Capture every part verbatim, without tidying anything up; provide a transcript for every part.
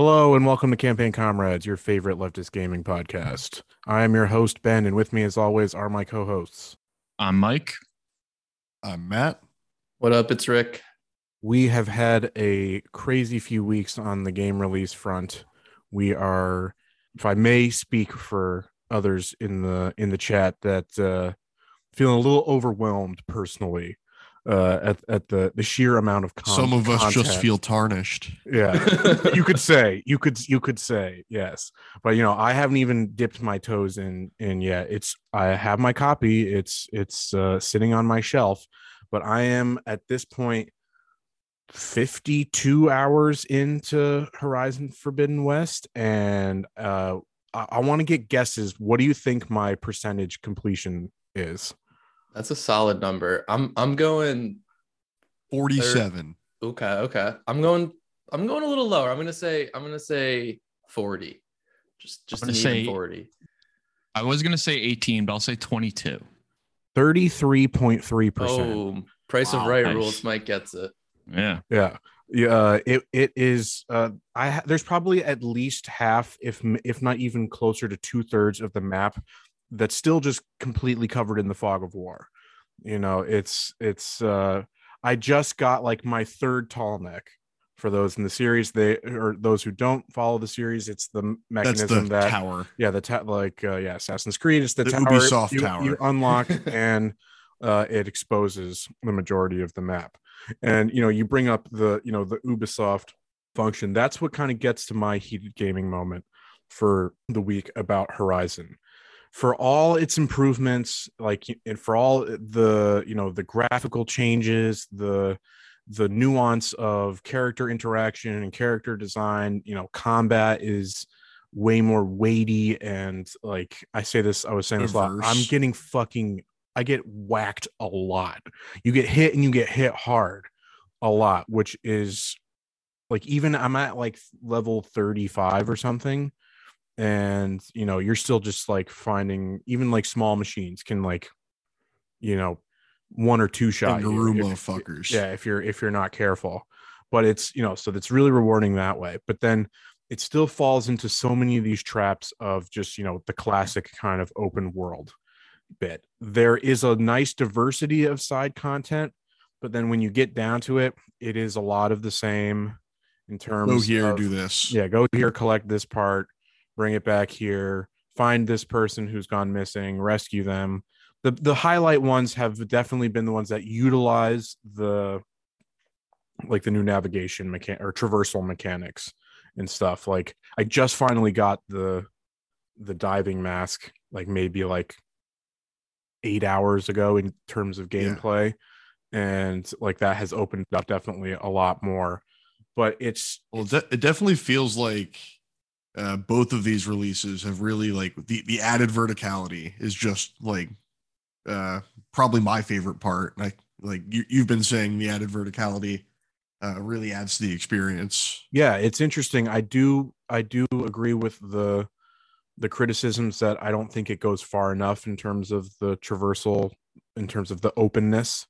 Hello and welcome to Campaign Comrades, your favorite leftist gaming podcast. I am your host, Ben, and with me as always are my co-hosts. I'm Mike. I'm Matt. What up, it's Rick. We have had a crazy few weeks on the game release front. We are, if I may speak for others in the in the chat, that uh, feeling a little overwhelmed personally. Uh, at at the, the sheer amount of con- some of us content. Just feel tarnished. Yeah, you could say you could you could say yes, but you know I haven't even dipped my toes in in yet. It's I have my copy. It's it's uh, sitting on my shelf, but I am at this point fifty-two hours into Horizon Forbidden West, and uh, I, I want to get guesses. What do you think my percentage completion is? That's a solid number. I'm I'm going forty-seven. Third. Okay, okay. I'm going I'm going a little lower. I'm gonna say I'm gonna say forty. Just just an even forty. I was gonna say eighteen, but I'll say twenty-two. thirty-three point three percent. Oh, price wow, of right nice. Rules. Mike gets it. Yeah. Yeah. Yeah. Uh, it it is. Uh, I ha- there's probably at least half, if if not even closer to two thirds of the map that's still just completely covered in the fog of war. You know, it's, it's, uh, I just got like my third tall neck for those in the series. They, or those who don't follow the series, it's the mechanism the that tower. Yeah. The ta- like, uh, yeah, Assassin's Creed. It's the, the tower, Ubisoft you, tower you unlock and, uh, it exposes the majority of the map. And, you know, you bring up the, you know, the Ubisoft function. That's what kind of gets to my heated gaming moment for the week about Horizon. For all its improvements, like and for all the you know the graphical changes, the the nuance of character interaction and character design, you know, combat is way more weighty and like I say this, I was saying this a lot. I'm getting fucking, I get whacked a lot. You get hit and you get hit hard a lot, which is like even I'm at like level thirty-five or something. And, you know, you're still just like finding even like small machines can like, you know, one or two shot you if, fuckers. Yeah. If you're if you're not careful, but it's, you know, so that's really rewarding that way. But then it still falls into so many of these traps of just, you know, the classic kind of open world bit. There is a nice diversity of side content. But then when you get down to it, it is a lot of the same in terms of go here, of, do this. Yeah. Go here, collect this part. Bring it back here, find this person who's gone missing, rescue them. The the highlight ones have definitely been the ones that utilize the like the new navigation mechanic or traversal mechanics and stuff. Like I just finally got the the diving mask like maybe like eight hours ago in terms of gameplay. Yeah. And like that has opened up definitely a lot more. But it's well de- it definitely feels like Uh, both of these releases have really like the, the added verticality is just like uh, probably my favorite part. Like like you, you've been saying, the added verticality uh, really adds to the experience. Yeah, it's interesting. I do I do agree with the the criticisms that I don't think it goes far enough in terms of the traversal, in terms of the openness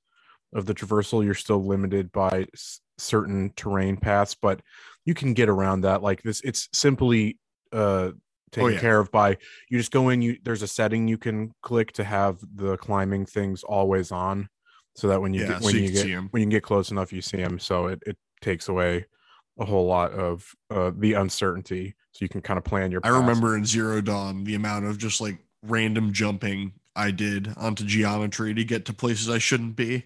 of the traversal. You're still limited by s- certain terrain paths, but you can get around that. Like this, it's simply uh taken oh, yeah. care of by you just go in, you there's a setting you can click to have the climbing things always on so that when you yeah, get when so you, you get when you get close enough you see them, so it, it takes away a whole lot of uh the uncertainty, so you can kind of plan your path. I remember in Zero Dawn the amount of just like random jumping I did onto geometry to get to places I shouldn't be.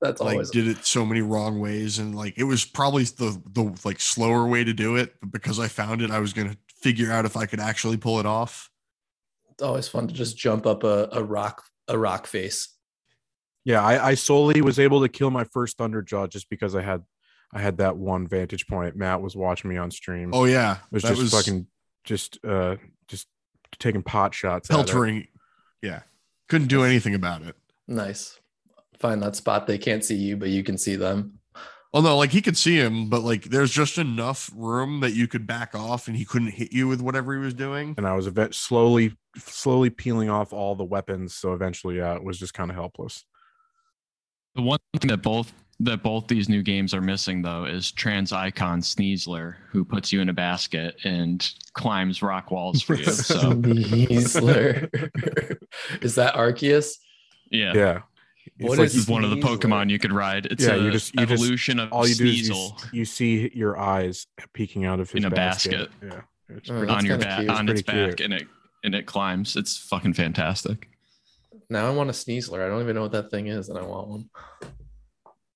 That's like always did it so many wrong ways, and like it was probably the the like slower way to do it, but because I found it, I was gonna figure out if I could actually pull it off. It's always fun to just jump up a, a rock a rock face. Yeah, I, I solely was able to kill my first Thunderjaw just because I had I had that one vantage point. Matt was watching me on stream. Oh yeah, it was that just was fucking just uh just taking pot shots, peltering. Yeah, couldn't do anything about it. Nice. Find that spot they can't see you but you can see them. Well no, like he could see him, but like there's just enough room that you could back off and he couldn't hit you with whatever he was doing. And I was a bit slowly slowly peeling off all the weapons, so eventually uh, it was just kind of helpless. The one thing that both that both these new games are missing, though, is trans icon Sneasler, who puts you in a basket and climbs rock walls for you. So. Sneasler. Is that Arceus? Yeah. Yeah. It's what like is one of the Pokemon you could ride. It's yeah, a you just, you evolution just, of all you Sneasel. Do is you, you see your eyes peeking out of his in a basket. basket. Yeah. It's oh, on your back, on it's, it's back, cute. and it and it climbs. It's fucking fantastic. Now I want a Sneasler. I don't even know what that thing is, and I want one.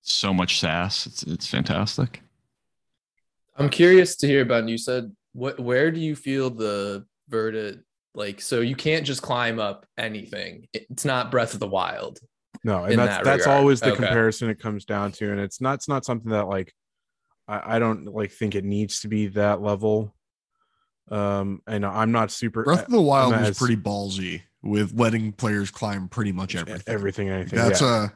So much sass. It's it's fantastic. I'm curious to hear about. You said what? Where do you feel the verdict? Like, so you can't just climb up anything. It's not Breath of the Wild. No, and that's that that's always the okay. comparison it comes down to, and it's not it's not something that like I, I don't like think it needs to be that level. Um, and I'm not super. Breath of the Wild was as, pretty ballsy with letting players climb pretty much everything. Everything, anything. That's yeah. a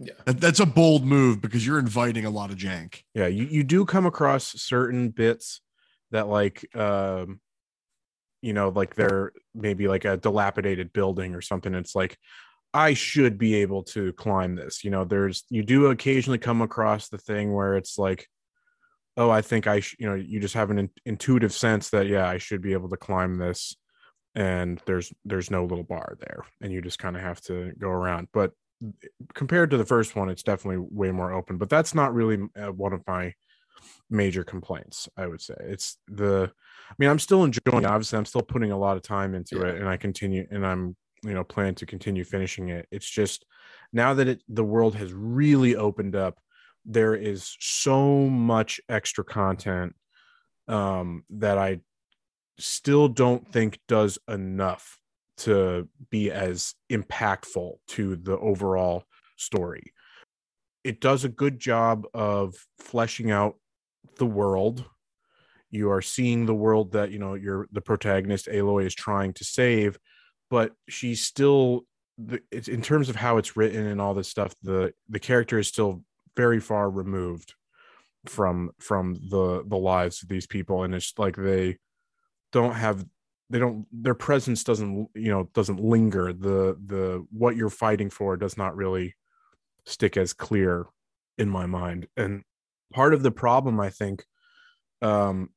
yeah. That, that's a bold move because you're inviting a lot of jank. Yeah, you you do come across certain bits that like um, you know, like they're maybe like a dilapidated building or something. It's like, I should be able to climb this. You know, there's, you do occasionally come across the thing where it's like, oh, I think I, sh-, you know, you just have an in- intuitive sense that, yeah, I should be able to climb this. And there's, there's no little bar there. And you just kind of have to go around. But compared to the first one, it's definitely way more open, but that's not really uh, one of my major complaints. I would say it's the, I mean, I'm still enjoying it. Obviously I'm still putting a lot of time into yeah. it, and I continue, and I'm, you know, plan to continue finishing it. It's just now that it, the world has really opened up, there is so much extra content um, that I still don't think does enough to be as impactful to the overall story. It does a good job of fleshing out the world. You are seeing the world that, you know, you're the protagonist Aloy is trying to save, but she's still, in terms of how it's written and all this stuff, the, the character is still very far removed from from the the lives of these people, and it's like they don't have they don't their presence doesn't you know doesn't linger. The the what you're fighting for does not really stick as clear in my mind, and part of the problem I think um,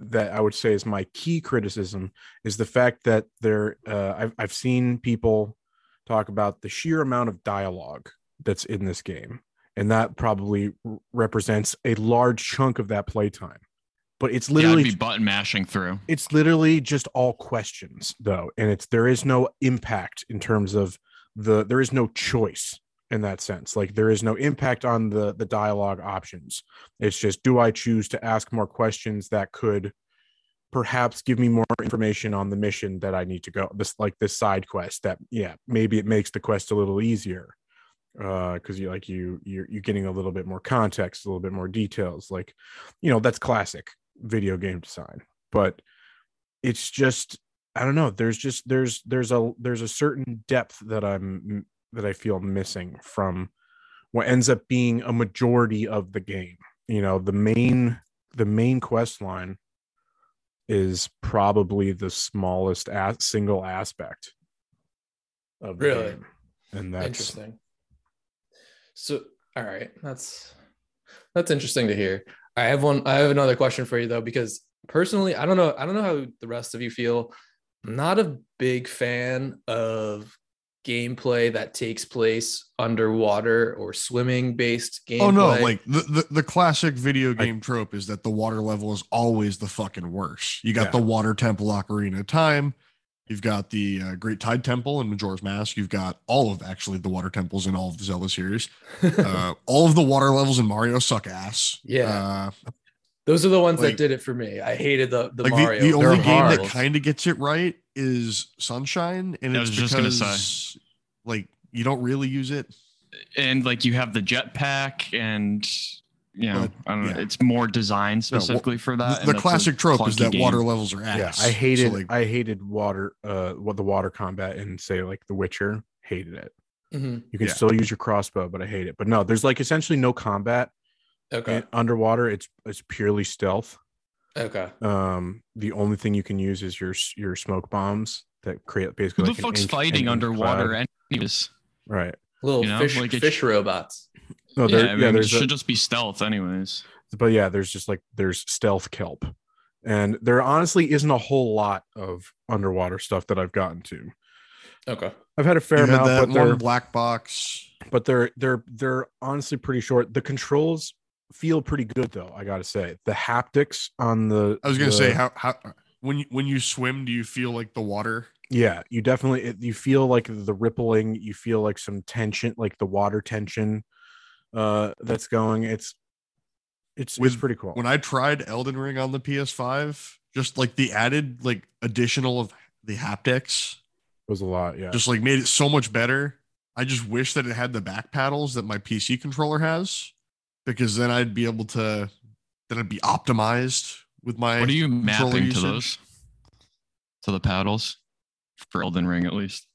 that I would say is my key criticism is the fact that there uh, I've, I've seen people talk about the sheer amount of dialogue that's in this game. And that probably represents a large chunk of that playtime, but it's literally yeah, I'd be button mashing through. It's literally just all questions though. And it's, there is no impact in terms of the, there is no choice in that sense. Like there is no impact on the the dialogue options. It's just, do I choose to ask more questions that could perhaps give me more information on the mission that I need to go, this like this side quest that yeah maybe it makes the quest a little easier uh because you like you you're, you're getting a little bit more context, a little bit more details, like, you know, that's classic video game design. But it's just I don't know, there's just there's there's a there's a certain depth that I'm that I feel missing from what ends up being a majority of the game. You know, the main, the main quest line is probably the smallest as- single aspect of the really game. And that's interesting. So, all right. That's, that's interesting to hear. I have one, I have another question for you though, because personally, I don't know. I don't know how the rest of you feel. I'm not a big fan of gameplay that takes place underwater or swimming based gameplay. Oh no, like the, the, the classic video game I, trope is that the water level is always the fucking worst. You got yeah. the Water Temple, Ocarina of Time. You've got the uh, Great Tide Temple and Majora's Mask. You've got all of actually the water temples in all of the Zelda series. Uh, all of the water levels in Mario suck ass. Yeah. Uh, Those are the ones like, that did it for me. I hated the, the like Mario. The, the only game horrible. that kind of gets it right is Sunshine, and I it's was just because, gonna say. like, you don't really use it, and like you have the jetpack, and you know, but, I don't yeah. know, it's more designed specifically no, well, for that. The, the classic trope is that game. water levels are ass. Yeah, I hated, so like, I hated water, uh, what the water combat in say like The Witcher. Hated it. Mm-hmm. You can yeah. still use your crossbow, but I hate it. But no, there's like essentially no combat. Okay. And underwater, it's it's purely stealth. Okay. Um, the only thing you can use is your your smoke bombs that create basically. Who the like fuck's an ink, fighting an underwater? Anyways, right? Little you know, fish, like fish robots. No, there, yeah, I mean, yeah, there should a, just be stealth anyways. But yeah, there's just like, there's stealth kelp. And there honestly isn't a whole lot of underwater stuff that I've gotten to. Okay. I've had a fair you amount. Had that but they're one black box. But they're they're they're honestly pretty short. The controls feel pretty good though, I gotta say. The haptics on the I was gonna the, say how how when you when you swim, do you feel like the water? Yeah, you definitely it, you feel like the rippling, you feel like some tension, like the water tension uh that's going. It's It's, With, it's pretty cool. When I tried Elden Ring on the P S five, just like the added like additional of the haptics was a lot. Yeah, just like made it so much better. I just wish that it had the back paddles that my P C controller has, because then I'd be able to then I'd be optimized with my. What are you mapping usage. to those? To the paddles for Elden Ring, at least.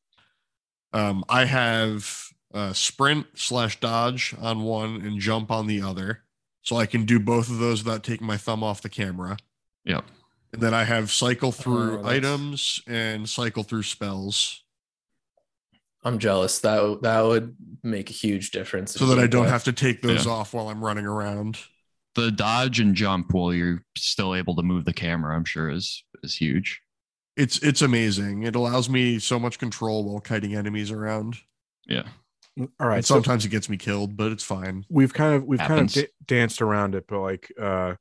Um, I have uh, sprint slash dodge on one and jump on the other. So I can do both of those without taking my thumb off the camera. Yeah. And then I have cycle through oh, items and cycle through spells. I'm jealous. That w- that would make a huge difference. So that I don't have to take those yeah. off while I'm running around. The dodge and jump while you're still able to move the camera, I'm sure is is huge. It's it's amazing. It allows me so much control while kiting enemies around. Yeah. All right. And sometimes so, it gets me killed, but it's fine. We've kind of we've Happens. kind of da- danced around it, but like, uh,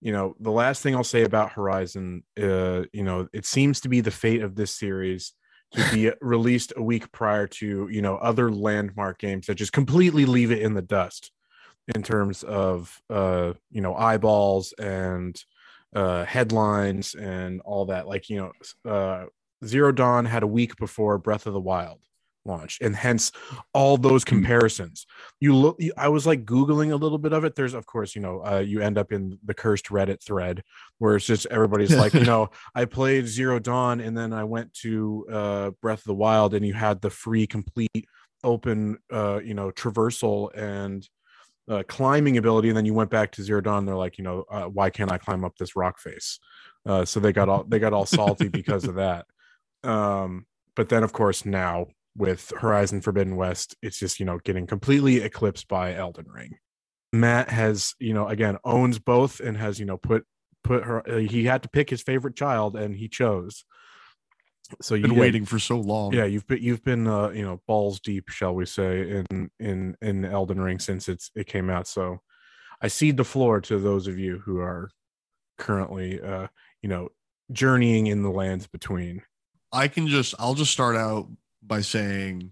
you know, the last thing I'll say about Horizon, uh, you know, it seems to be the fate of this series to be released a week prior to, you know, other landmark games that just completely leave it in the dust in terms of, uh, you know, eyeballs and uh, headlines and all that. Like, you know, uh, Zero Dawn had a week before Breath of the Wild launch, and hence all those comparisons. You look, I was like Googling a little bit of it. There's, of course, you know, uh, you end up in the cursed Reddit thread where it's just everybody's like, you know, I played Zero Dawn and then I went to uh, Breath of the Wild, and you had the free, complete, open, uh, you know, traversal and uh, climbing ability. And then you went back to Zero Dawn. And they're like, you know, uh, why can't I climb up this rock face? Uh, so they got all they got all salty because of that. Um, but then, of course, now with Horizon Forbidden West, it's just, you know, getting completely eclipsed by Elden Ring. Matt has, you know, again, owns both and has, you know, put put her. Uh, he had to pick his favorite child, and he chose. So you've been waiting for so long. Yeah, you've been you've been uh, you know, balls deep, shall we say, in in in Elden Ring since it's it came out. So I cede the floor to those of you who are currently, uh, you know, journeying in the lands between. I can just I'll just start out by saying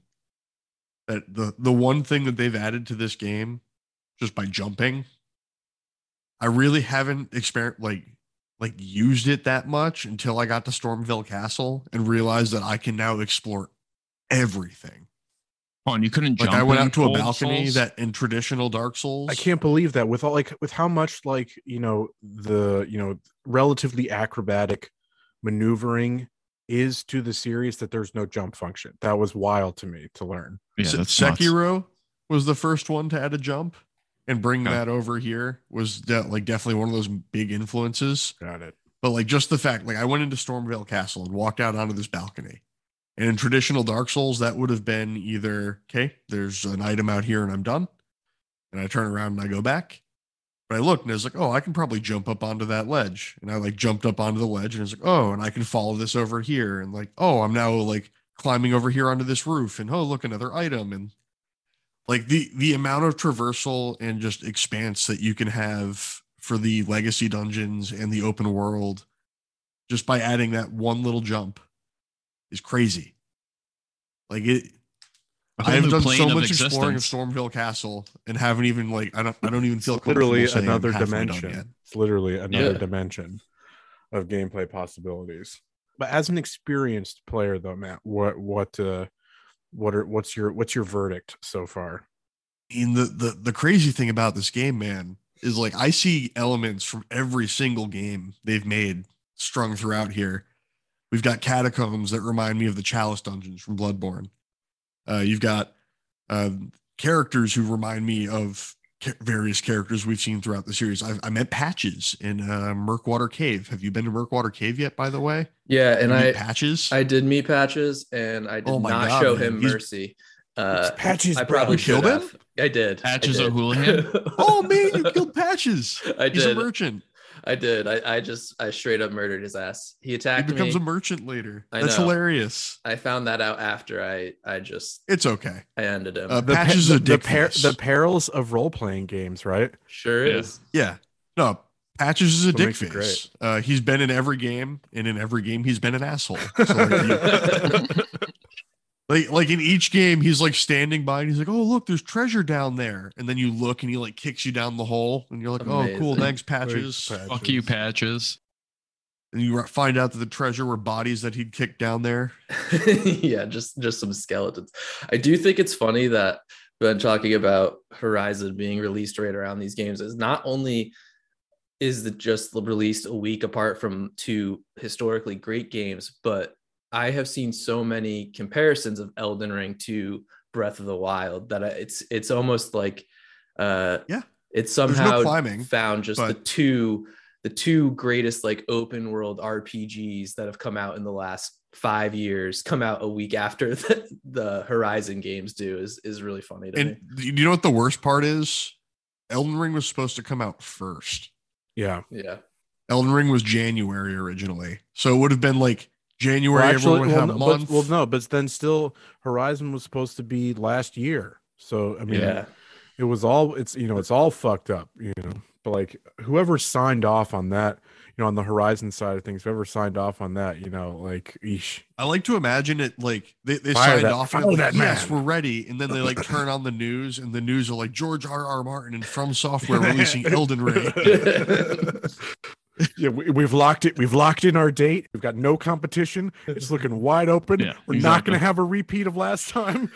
that the, the one thing that they've added to this game, just by jumping, I really haven't exper- like like used it that much until I got to Stormveil Castle and realized that I can now explore everything. Oh, and you couldn't like jump. I went out to a balcony Souls? that in traditional Dark Souls. I can't believe that with all like with how much like you know the you know relatively acrobatic maneuvering is to the series, that there's no jump function. That was wild to me to learn. Yeah, Sekiro nuts. was the first one to add a jump and bring okay. that over here was de- like definitely one of those big influences. Got it. But like just the fact, like I went into Stormveil Castle and walked out onto this balcony, and in traditional Dark Souls, that would have been either, okay, there's an item out here and I'm done, and I turn around and I go back. But I looked and I was like, oh, I can probably jump up onto that ledge. And I like jumped up onto the ledge, and I was like, oh, and I can follow this over here. And like, oh, I'm now like climbing over here onto this roof, and oh, look, another item. And like the, the amount of traversal and just expanse that you can have for the legacy dungeons and the open world, just by adding that one little jump, is crazy. Like it, I have done so much existence. exploring of Stormveil Castle and haven't even like I don't I don't even feel it's literally another dimension. It's literally another yeah. dimension of gameplay possibilities. But as an experienced player, though, Matt, what what uh, what are what's your what's your verdict so far? In the, the the crazy thing about this game, man, is like I see elements from every single game they've made strung throughout here. We've got catacombs that remind me of the Chalice dungeons from Bloodborne. Uh, you've got uh, characters who remind me of ca- various characters we've seen throughout the series. I've, I met Patches in uh, Murkwater Cave. Have you been to Murkwater Cave yet, by the way? Yeah, and I Patches. I did meet Patches, and I did oh not God, show man. him He's, mercy. Uh, Patches, I probably should have. I did. Patches O'Houlihan. Oh man, you killed Patches. I did. He's a merchant. I did. I, I just I straight up murdered his ass. He attacked me. He becomes me. a merchant later. I That's know. hilarious. I found that out after I I just. It's okay. I ended him. Uh, Patches the, the, the, per, the perils of role playing games, right? Sure yeah. is. Yeah. No. Patches is a dick face. Uh, he's been in every game, and in every game he's been an asshole. So like, he, like, like in each game, he's like standing by, and he's like, "Oh, look, there's treasure down there." And then you look, and he like kicks you down the hole, and you're like, Amazing. "Oh, cool, thanks, Patches." Patches. Fuck you, Patches. And you find out that the treasure were bodies that he'd kicked down there. yeah, just just some skeletons. I do think it's funny that when talking about Horizon being released right around these games is not only. Is that just released a week apart from two historically great games, but I have seen so many comparisons of Elden Ring to Breath of the Wild that it's it's almost like uh yeah it's somehow no climbing, found just but... the two the two greatest like open world R P Gs that have come out in the last five years come out a week after the, the Horizon games do is is really funny to and me. You know what the worst part is? Elden Ring was supposed to come out first. Yeah. Yeah. Elden Ring was January originally. So it would have been like January. Well, actually, everyone would well, have no, a month. But, well, no, but then still Horizon was supposed to be last year. So, I mean, yeah. it was all, it's, you know, it's all fucked up, you know, but like whoever signed off on that, you know, on the Horizon side of things, whoever signed off on that, you know, like, eesh. I like to imagine it like they, they signed that, off on like, that yes, man. We're ready. And then they like turn on the news and the news are like George R. R. Martin and From Software releasing Elden Ring. yeah, we, we've locked it. We've locked in our date. We've got no competition. It's looking wide open. Yeah, we're exactly. not going to have a repeat of last time.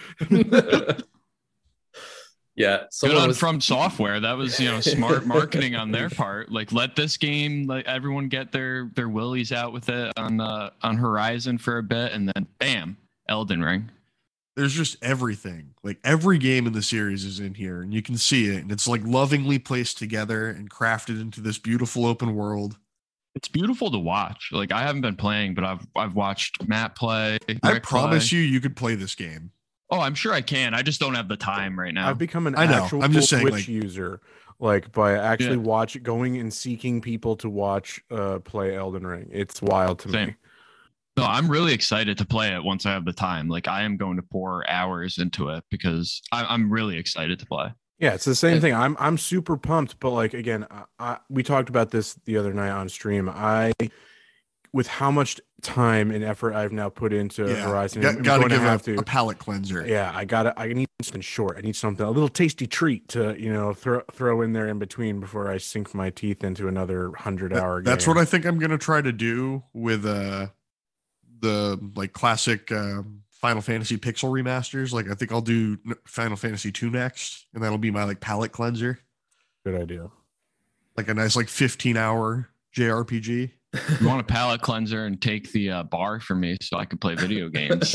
Yeah, good on was... From Software. That was, you know, smart marketing on their part. Like, let this game, like everyone get their their willies out with it on uh, on Horizon for a bit, and then bam, Elden Ring. There's just everything. Like every game in the series is in here, and you can see it, and it's like lovingly placed together and crafted into this beautiful open world. It's beautiful to watch. Like I haven't been playing, but I've I've watched Matt play. Rick I promise play. you, you could play this game. Oh, I'm sure I can. I just don't have the time right now. I've become an I actual I'm just saying, Twitch like, user, like by actually yeah. watch going and seeking people to watch uh, play Elden Ring. It's wild to Same. me. No, I'm really excited to play it once I have the time. Like I am going to pour hours into it because I, I'm really excited to play. Yeah, it's the same thing. I'm I'm super pumped, but like again, I, I, we talked about this the other night on stream. I. With how much time and effort I've now put into yeah, Horizon, got, I'm gotta going give to have a, to, a palate cleanser. Yeah, I gotta. I need something short. I need something a little tasty treat to you know throw throw in there in between before I sink my teeth into another hundred hour. That, game. That's what I think I'm gonna try to do with uh the like classic um, Final Fantasy pixel remasters. Like I think I'll do Final Fantasy two next, and that'll be my like palate cleanser. Good idea. Like a nice like fifteen hour J R P G. You want a palate cleanser and take the uh, bar from me so I can play video games.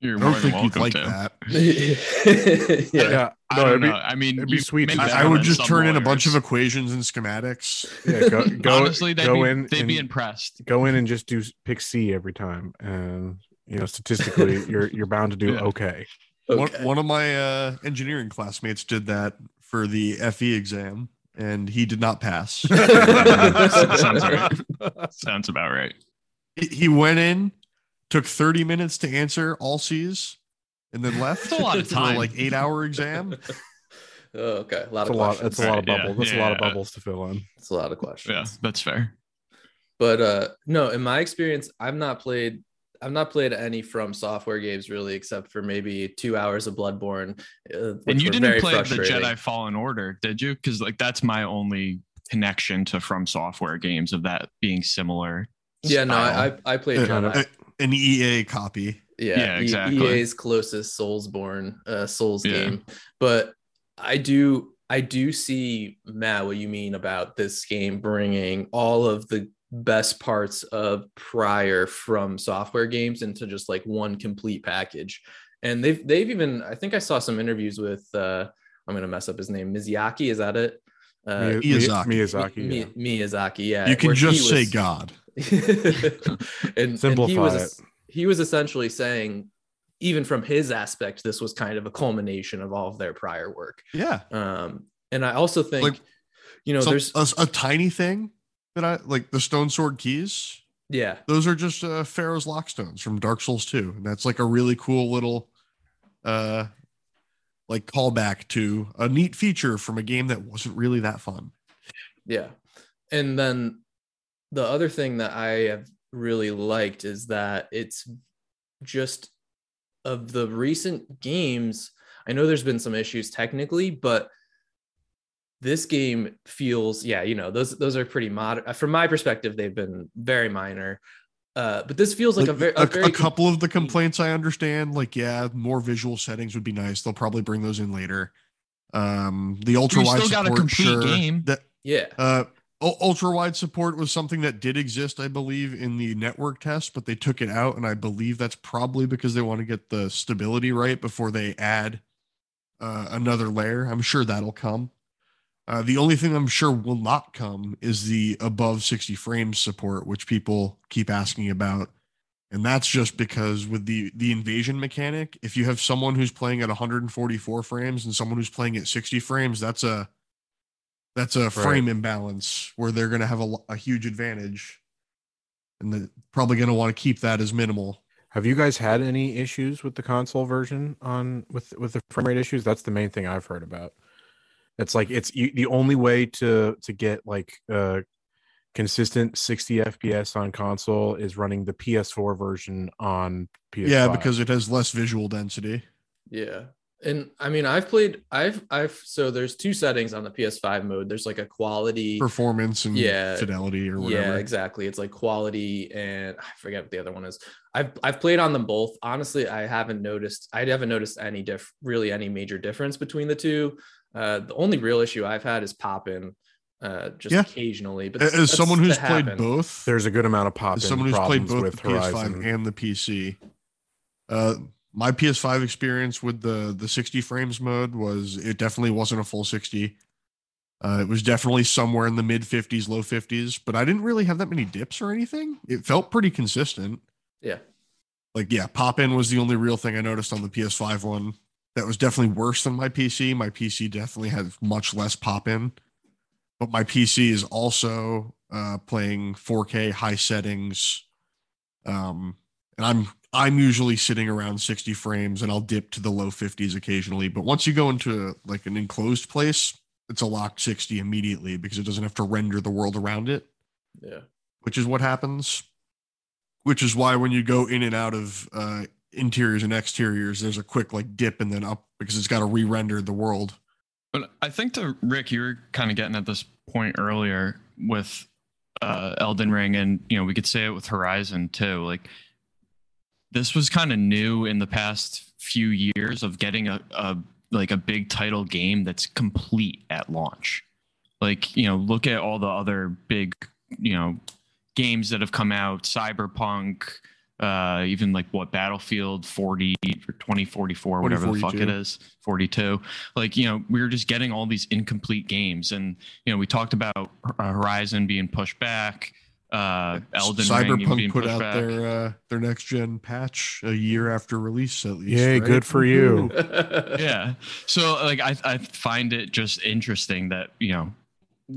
You're more than welcome like to. That. yeah, I, yeah. I, no, don't know. Be, I mean, it'd be sweet. I, I would just turn lawyers. in a bunch of equations and schematics. Yeah, go, go, honestly, they'd, go be, in they'd and, be impressed. Go in and just do pick C every time, and you know, statistically, you're you're bound to do yeah. okay. okay. One, one of my uh, engineering classmates did that for the F E exam. And he did not pass. Sounds right. Sounds about right. He went in, took thirty minutes to answer all C's, and then left. That's a lot of time. Like eight hour exam. oh, okay, a lot that's of a lot, That's a lot of bubbles. Yeah. That's yeah. a lot of bubbles to fill in. That's a lot of questions. Yeah, that's fair. But uh, no, in my experience, I've not played. I've not played any From Software games really, except for maybe two hours of Bloodborne. Uh, and you didn't play the Jedi Fallen Order, did you? Because like that's my only connection to From Software games of that being similar. Yeah, style. no, I I played uh, an E A copy. Yeah, yeah exactly. E A's closest Soulsborne, uh, Souls yeah. game. But I do, I do see Matt what you mean about this game bringing all of the best parts of prior From Software games into just like one complete package. And they've they've even I think I saw some interviews with uh I'm gonna mess up his name Miyazaki is that it uh Miyazaki Miyazaki Mi- yeah. Mi- Miyazaki yeah you can just was, say God and, simplify and he was, it he was essentially saying even from his aspect, this was kind of a culmination of all of their prior work. Yeah. Um, and I also think, like, you know, so there's a, a tiny thing that I like, the stone sword keys. Yeah. Those are just uh, Pharaoh's lockstones from Dark Souls two. And that's like a really cool little uh, like callback to a neat feature from a game that wasn't really that fun. Yeah. And then the other thing that I have really liked is that it's just of the recent games. I know there's been some issues technically, but this game feels, yeah, you know, those those are pretty modern. From my perspective, they've been very minor. Uh, but this feels like, like a, ver- a, a very... A couple of the complaints I understand, like, yeah, more visual settings would be nice. They'll probably bring those in later. Um, the ultra-wide support... You still got a complete sure, game. That, yeah. Uh, ultra-wide support was something that did exist, I believe, in the network test, but they took it out, and I believe that's probably because they want to get the stability right before they add uh, another layer. I'm sure that'll come. Uh, the only thing I'm sure will not come is the above sixty frames support, which people keep asking about. And that's just because with the, the invasion mechanic, if you have someone who's playing at one hundred forty-four frames and someone who's playing at sixty frames, that's a, that's a right. frame imbalance where they're going to have a, a huge advantage. And they're probably going to want to keep that as minimal. Have you guys had any issues with the console version on with, with the frame rate issues? That's the main thing I've heard about. It's like it's you, the only way to to get like uh, consistent sixty F P S on console is running the P S four version on P S five. Yeah, because it has less visual density. Yeah, and I mean, I've played, I've, I've. So there's two settings on the P S five mode. There's like a quality, performance, and yeah, fidelity or whatever. Yeah, exactly. It's like quality, and I forget what the other one is. I've I've played on them both. Honestly, I haven't noticed. I haven't noticed any diff, really any major difference between the two. Uh, the only real issue I've had is pop-in, uh, just yeah. occasionally. But as someone who's played happen. both, there's a good amount of pop-in. As someone who's played both with the Horizon. P S five and the P C, uh, my P S five experience with the the sixty frames mode was it definitely wasn't a full sixty. Uh, it was definitely somewhere in the mid fifties, low fifties. But I didn't really have that many dips or anything. It felt pretty consistent. Yeah, like yeah, pop-in was the only real thing I noticed on the P S five one. That was definitely worse than my P C. My P C definitely had much less pop-in, but my P C is also uh, playing four K high settings, um, and I'm I'm usually sitting around sixty frames, and I'll dip to the low fifties occasionally. But once you go into like an enclosed place, it's a locked sixty immediately because it doesn't have to render the world around it. Yeah, which is what happens. Which is why when you go in and out of uh, interiors and exteriors, there's a quick like dip and then up because it's got to re-render the world. But I think to Rick, you were kind of getting at this point earlier with uh, Elden Ring, and you know we could say it with Horizon too. Like this was kind of new in the past few years of getting a, a like a big title game that's complete at launch. Like you know, look at all the other big you know games that have come out, Cyberpunk. Uh, even like what Battlefield forty or twenty forty-four, whatever the fuck it is, forty-two. Like, you know, we were just getting all these incomplete games. And, you know, we talked about Horizon being pushed back, uh, Elden Ring being pushed back. Cyberpunk put out their, uh, their next gen patch a year after release, at least. Yay, right? Good for you. Yeah. So, like, I, I find it just interesting that, you know,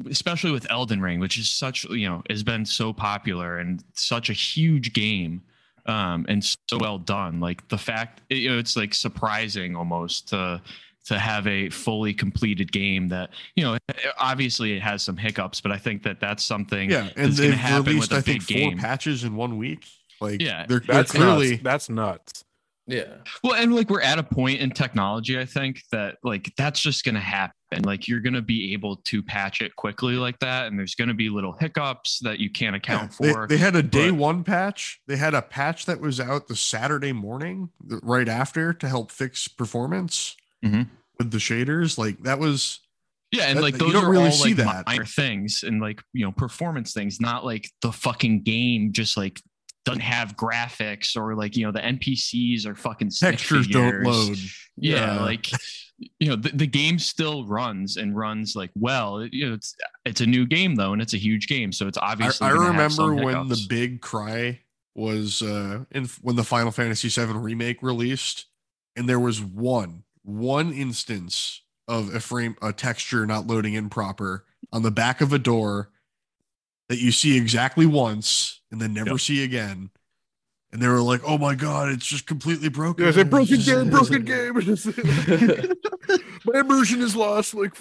especially with Elden Ring, which is such, you know, has been so popular and such a huge game. Um, and so well done. Like the fact, you know, it's like surprising almost to to have a fully completed game that, you know, obviously it has some hiccups, but I think that that's something yeah, and that's going to happen with a I big think, game. Four patches in one week. Like, yeah, they're, that's they're clearly nuts. That's nuts. Yeah. Well, and like we're at a point in technology, I think that like that's just going to happen. Like you're going to be able to patch it quickly like that. And there's going to be little hiccups that you can't account yeah, for. They, they had a day but, one patch. They had a patch that was out the Saturday morning right after to help fix performance mm-hmm. with the shaders. Like that was. Yeah. And that, like those are really all see like that. minor things and like, you know, performance things, not like the fucking game just like doesn't have graphics or like, you know, the N P Cs are fucking textures don't load. Yeah. yeah. Like, you know, the, the game still runs and runs like, well, it, you know, it's, it's a new game though. And it's a huge game. So it's obviously, I, I remember when the big cry was uh, in, when the Final Fantasy seven remake released, and there was one one instance of a frame a texture not loading in proper on the back of a door that you see exactly once and then never yep. see again. And they were like, "Oh my god, it's just completely broken. Yeah, it's a broken it's game, just, broken game. My immersion is lost." Like,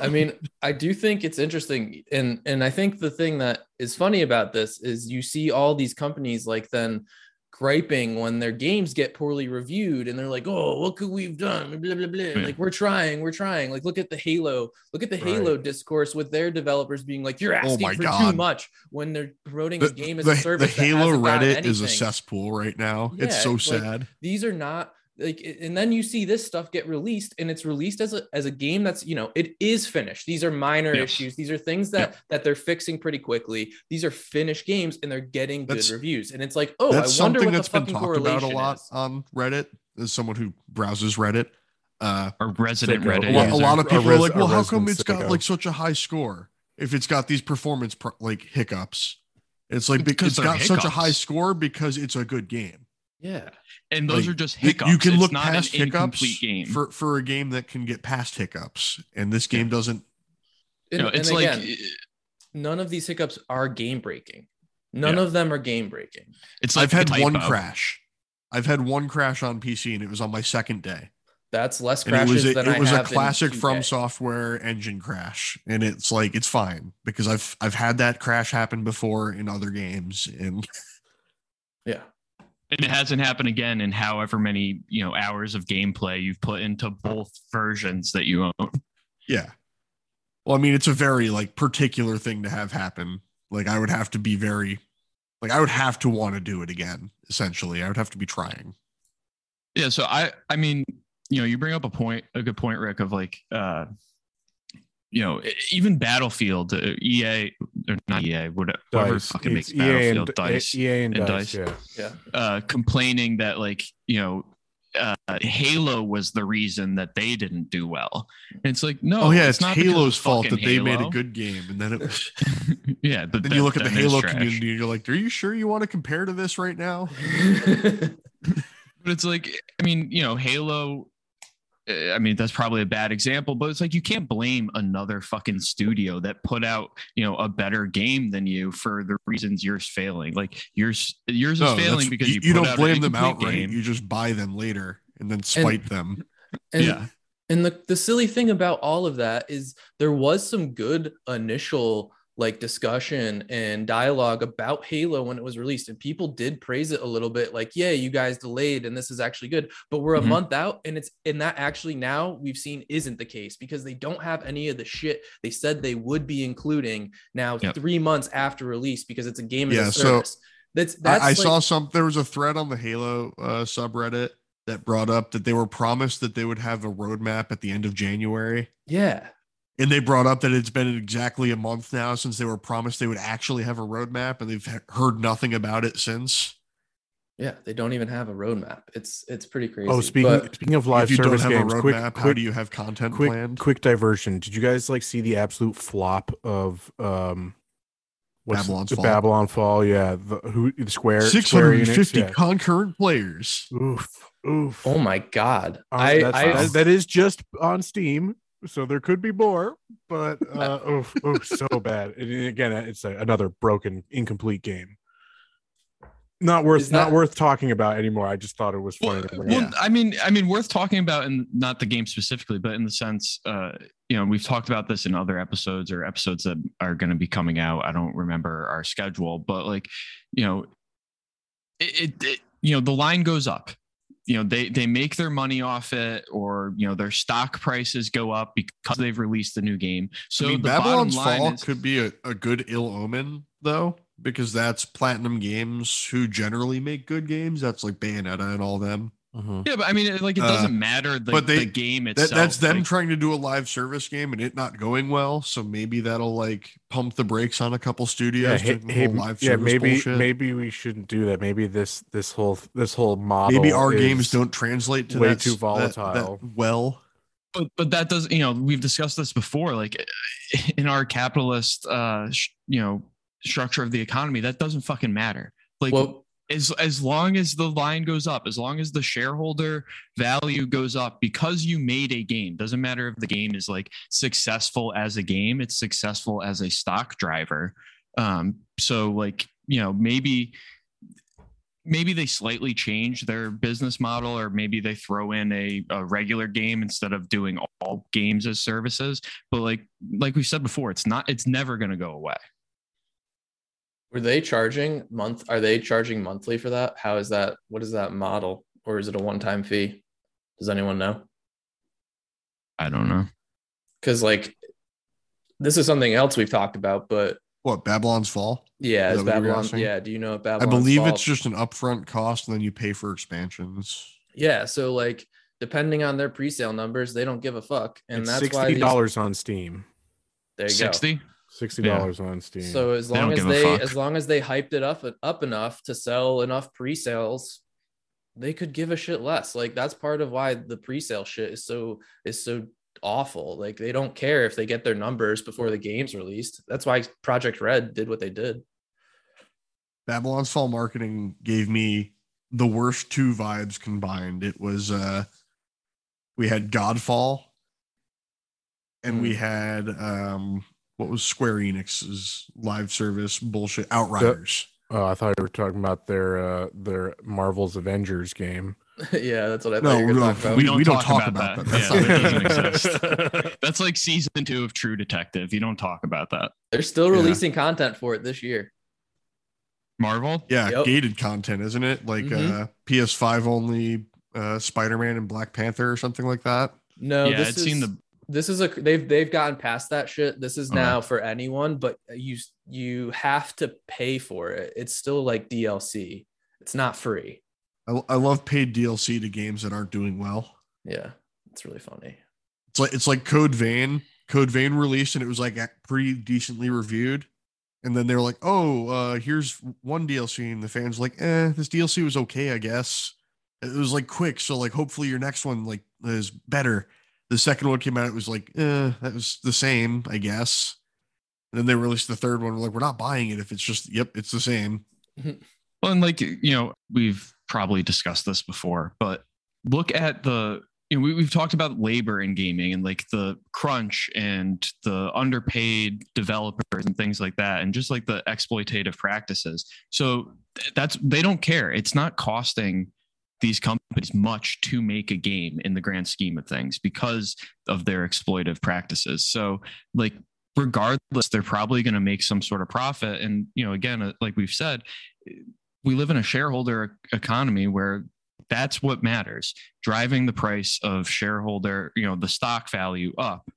I mean, I do think it's interesting, and and I think the thing that is funny about this is you see all these companies like then griping when their games get poorly reviewed, and they're like, "Oh, what could we've done? Blah, blah, blah. Like, we're trying, we're trying." Like, look at the Halo, look at the right. Halo discourse with their developers being like, "You're asking oh my for God. too much" when they're promoting the, a game as the, a service. The Halo Reddit is a cesspool right now. Yeah, it's so sad. Like, these are not. Like, and then you see this stuff get released, and it's released as a as a game that's, you know, it is finished. These are minor yes. issues. These are things that yeah. that they're fixing pretty quickly. These are finished games, and they're getting that's, good reviews. And it's like, oh, that's I wonder what that's the fucking correlation is. Something that's been talked about a lot on Reddit, as someone who browses Reddit, uh, or resident Reddit. A lot, a lot of people res, are like, well, how come it's got like such a high score if it's got these performance pro- like hiccups? It's like because it's, it's got hiccups. such a high score because it's a good game. Yeah. And those like, are just hiccups. You can look it's not past an hiccups game. For, for a game that can get past hiccups. And this game yeah. doesn't. And, no, it's and again, like none of these hiccups are game breaking. None yeah. of them are game breaking. It's like I've had one up. crash. I've had one crash on P C, and it was on my second day. That's less crashes it was a, than it I was have a classic From Software engine crash. And it's like, it's fine because I've I've had that crash happen before in other games. And yeah. And it hasn't happened again in however many, you know, hours of gameplay you've put into both versions that you own. Yeah. Well, I mean, it's a very like particular thing to have happen. Like I would have to be very like I would have to want to do it again. Essentially, I would have to be trying. Yeah. So I I mean, you know, you bring up a point, a good point, Rick, of like, uh, you know, even Battlefield, uh, E A, or not E A, whatever, whatever fucking makes Battlefield, DICE, E A and DICE, yeah, yeah. Uh, complaining that, like, you know, uh, Halo was the reason that they didn't do well. And it's like, no, oh yeah, it's, it's not Halo's fault that Halo. they made a good game, and then it was, yeah. But then that, you look at the Halo community, and you're like, are you sure you want to compare to this right now? But it's like, I mean, you know, Halo. I mean, that's probably a bad example, but it's like, you can't blame another fucking studio that put out, you know, a better game than you for the reasons yours failing. Like yours, yours no, is failing because you, you put don't out blame them outright. Game. You just buy them later and then spite and, them. And, yeah. And the, the silly thing about all of that is there was some good initial like discussion and dialogue about Halo when it was released, and people did praise it a little bit, like, yeah, you guys delayed and this is actually good, but we're a mm-hmm. month out, and it's and that actually now we've seen isn't the case because they don't have any of the shit they said they would be including now yep. three months after release because it's a game as yeah, a service. So that's that's I, I like, saw some there was a thread on the Halo uh, subreddit that brought up that they were promised that they would have a roadmap at the end of January. Yeah. And they brought up that it's been exactly a month now since they were promised they would actually have a roadmap, and they've heard nothing about it since. Yeah, they don't even have a roadmap. It's it's pretty crazy. Oh, speaking but speaking of live service games, quick, quick, how do you have content quick, planned? Quick diversion. Did you guys like see the absolute flop of um, what's Babylon's the, Fall? Babylon Fall, yeah. The, who the Square six hundred fifty Square Enix, yeah. concurrent players. Oof, oof. Oh my god. Um, I, that's, I that, that is just on Steam. So there could be more, but uh, oh, oh, so bad. And again, it's a, another broken, incomplete game. Not worth, that, not worth talking about anymore. I just thought it was funny. Well, well yeah. I mean, I mean, worth talking about, and not the game specifically, but in the sense, uh, you know, we've talked about this in other episodes or episodes that are going to be coming out. I don't remember our schedule, but like, you know, it, it, it you know, the line goes up. You know, they they make their money off it, or, you know, their stock prices go up because they've released the new game. So I mean, the Babylon's bottom line Fall is, could be a, a good ill omen, though, because that's Platinum Games, who generally make good games. That's like Bayonetta and all them. Uh-huh. Yeah, but I mean, like, it doesn't uh, matter the, but they, the game itself. That, that's them like, trying to do a live service game and it not going well. So maybe that'll like pump the brakes on a couple studios. Yeah, hey, hey, live yeah maybe bullshit. Maybe we shouldn't do that. Maybe this this whole this whole model. Maybe our games don't translate to way that, too volatile. That, that well, but but that does. You know, we've discussed this before. Like in our capitalist, uh, sh- you know, structure of the economy, that doesn't fucking matter. Like, well, as as long as the line goes up, as long as the shareholder value goes up because you made a game, doesn't matter if the game is like successful as a game, it's successful as a stock driver. Um, so like, you know, maybe maybe they slightly change their business model, or maybe they throw in a, a regular game instead of doing all games as services. But like, like we said before, it's not, it's never going to go away. Were they charging month? Are they charging monthly for that? How is that? What is that model? Or is it a one-time fee? Does anyone know? I don't know. Cause like, this is something else we've talked about, but what, Babylon's Fall? Yeah, is Babylon, yeah. Do you know what Babylon's Fall? I believe it's just an upfront cost, and then you pay for expansions. Yeah, so like depending on their presale numbers, they don't give a fuck, and that's why sixty dollars on Steam. There you go. Sixty. Sixty dollars on Steam. So as long as they, as long as they hyped it up up enough to sell enough pre-sales, they could give a shit less. Like that's part of why the pre-sale shit is so is so. awful. Like they don't care if they get their numbers before the game's released. That's why Project Red did what they did. Babylon's Fall marketing gave me the worst two vibes combined. It was uh we had Godfall and mm. we had um what was Square Enix's live service bullshit, Outriders. Oh, I thought you were talking about their uh their Marvel's Avengers game. Yeah, that's what I thought. No, we don't, we, don't we don't talk, talk about, about that. that. Yeah, that doesn't exist. That's like season two of True Detective. You don't talk about that. They're still releasing yeah. content for it this year. Marvel? Yeah, yep. Gated content, isn't it? Like mm-hmm. uh, P S five only uh, Spider-Man and Black Panther or something like that. No, yeah, this I'd is, seen the. This is a they've they've gotten past that shit. This is now right. for anyone, but you you have to pay for it. It's still like D L C. It's not free. I, I love paid D L C to games that aren't doing well. Yeah, it's really funny. It's like it's like Code Vein. Code Vein released and it was like pretty decently reviewed, and then they were like, "Oh, uh, here's one D L C," and the fans were like, "Eh, this D L C was okay, I guess." It was like quick, so like hopefully your next one like is better. The second one came out, it was like, "Eh, that was the same, I guess." And then they released the third one. We're like, "We're not buying it if it's just yep, it's the same." Well, and like you know, we've probably discussed this before, but look at the you know, we, we've talked about labor in gaming and like the crunch and the underpaid developers and things like that, and just like the exploitative practices. So that's they don't care. It's not costing these companies much to make a game in the grand scheme of things because of their exploitative practices. So like regardless, they're probably going to make some sort of profit. And you know, again, like we've said, we live in a shareholder economy where that's what matters. Driving the price of shareholder, you know, the stock value up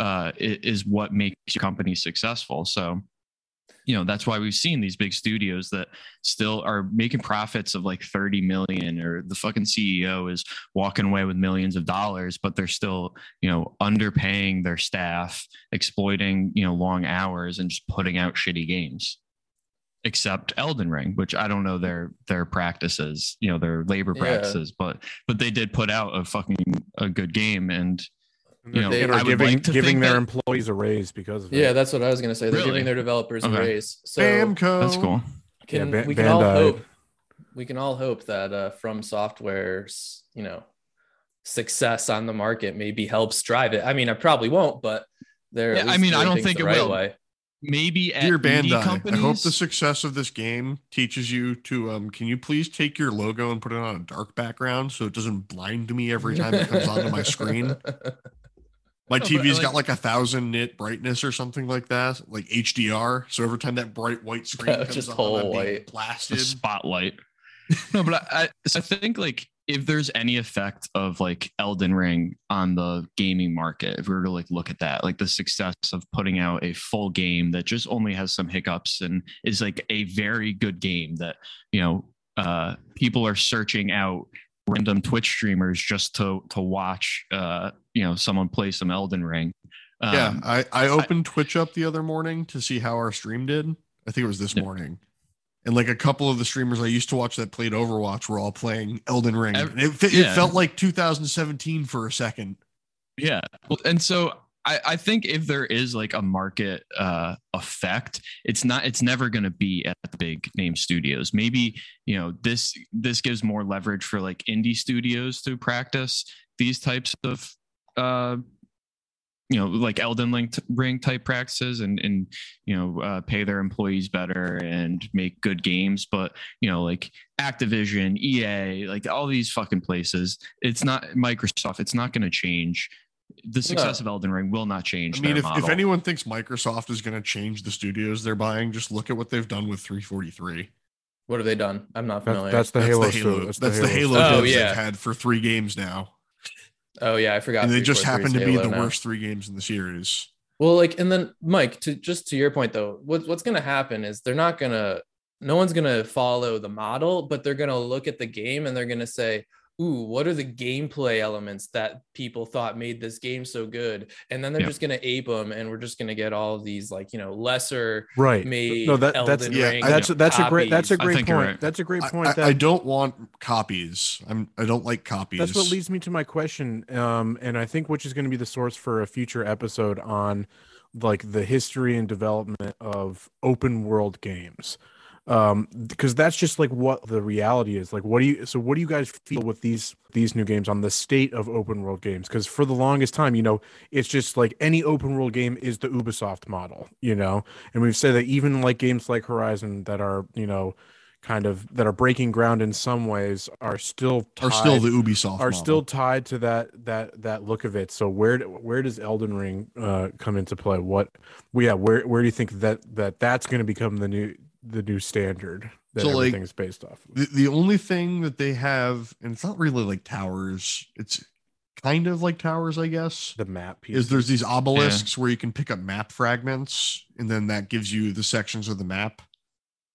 uh, is what makes your company successful. So, you know, that's why we've seen these big studios that still are making profits of like thirty million, or the fucking C E O is walking away with millions of dollars, but they're still, you know, underpaying their staff, exploiting, you know, long hours and just putting out shitty games. Except Elden Ring, which I don't know their their practices, you know, their labor practices, yeah. but but they did put out a fucking a good game, and you know, they are giving like giving their that, employees a raise because of yeah, it. That's what I was gonna say. They're really? giving their developers okay. a raise. So Bamco. That's cool. Can, yeah, ba- we can Bandai. all hope we can all hope that uh, From Software's you know success on the market maybe helps drive it. I mean, I probably won't, but they're. Yeah, I mean, I don't think it right will. Way. Maybe at Dear Bandai, companies? I hope the success of this game teaches you to um can you please take your logo and put it on a dark background so it doesn't blind me every time it comes onto my screen. My no, T V's like, got like a thousand nit brightness or something like that, like H D R. So every time that bright white screen comes just on, whole white blasted spotlight. No, but I, I, so I think like if there's any effect of like Elden Ring on the gaming market, if we were to like look at that, like the success of putting out a full game that just only has some hiccups and is like a very good game that, you know, uh, people are searching out random Twitch streamers just to to watch, uh, you know, someone play some Elden Ring. Um, yeah, I, I opened I, Twitch up the other morning to see how our stream did. I think it was this yeah. morning. And like a couple of the streamers I used to watch that played Overwatch were all playing Elden Ring. And it, it, yeah. it felt like two thousand seventeen for a second. Yeah. And so I, I think if there is like a market uh, effect, it's not, it's never going to be at the big name studios. Maybe, you know, this, this gives more leverage for like indie studios to practice these types of, uh, you know, like Elden Ring type practices and, and, you know, uh, pay their employees better and make good games. But, you know, like Activision, E A, like all these fucking places, it's not Microsoft. It's not going to change. The success yeah. of Elden Ring will not change. I mean, if, if anyone thinks Microsoft is going to change the studios they're buying, just look at what they've done with three forty-three. What have they done? I'm not familiar. That's, that's the that's Halo. The Halo that's, that's the Halo, Halo oh, games yeah. they've had for three games now. Oh yeah, I forgot. And they just happen to be the now. worst three games in the series. Well, like, and then Mike, to just to your point though, what, what's going to happen is they're not going to. No one's going to follow the model, but they're going to look at the game and they're going to say, ooh, what are the gameplay elements that people thought made this game so good? And then they're yeah. just going to ape them, and we're just going to get all of these, like, you know, lesser right. made. No, that, that's Elden yeah, Ring that's that's a great that's a great point. Right. That's a great point. I, I, that, I don't want copies. I'm I don't like copies. That's what leads me to my question, um, and I think which is going to be the source for a future episode on, like, the history and development of open world games. Um, because that's just like what the reality is. Like, what do you, so what do you guys feel with these, these new games on the state of open world games? Because for the longest time, you know, it's just like any open world game is the Ubisoft model, you know, and we've said that even like games like Horizon that are, you know, kind of that are breaking ground in some ways are still tied, are still the Ubisoft are model. still tied to that that that look of it. So where where does Elden Ring uh, come into play? What well, yeah, where where do you think that that that's going to become the new the new standard that so everything's like, based off of? The, the only thing that they have, and it's not really like towers, it's kind of like towers, I guess, the map pieces. Is there's these obelisks yeah. where you can pick up map fragments, and then that gives you the sections of the map.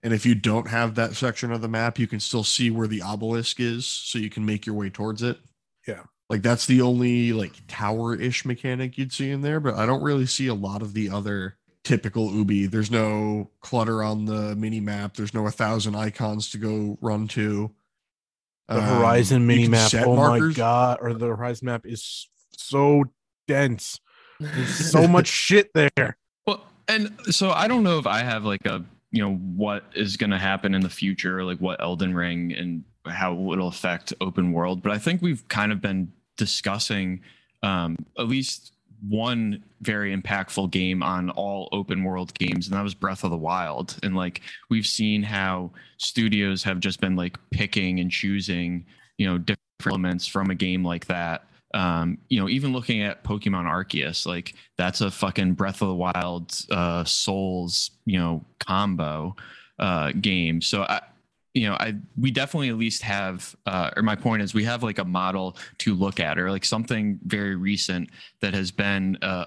And if you don't have that section of the map, you can still see where the obelisk is, so you can make your way towards it. Yeah. Like, that's the only like tower-ish mechanic you'd see in there, but I don't really see a lot of the other typical Ubi. There's no clutter on the mini map. There's no a thousand icons to go run to. The um, Horizon mini map. Oh markers. my god! Or the Horizon map is so dense. There's so much shit there. Well, and so I don't know if I have like a you know what is going to happen in the future, like what Elden Ring and how it'll affect open world. But I think we've kind of been discussing um, at least one very impactful game on all open world games, and that was Breath of the Wild. And like, we've seen how studios have just been like picking and choosing, you know, different elements from a game like that. Um, you know, even looking at Pokemon Arceus, like that's a fucking Breath of the Wild uh, Souls, you know, combo uh, game. So I, you know, I, we definitely at least have, uh, or my point is we have like a model to look at, or like something very recent that has been uh,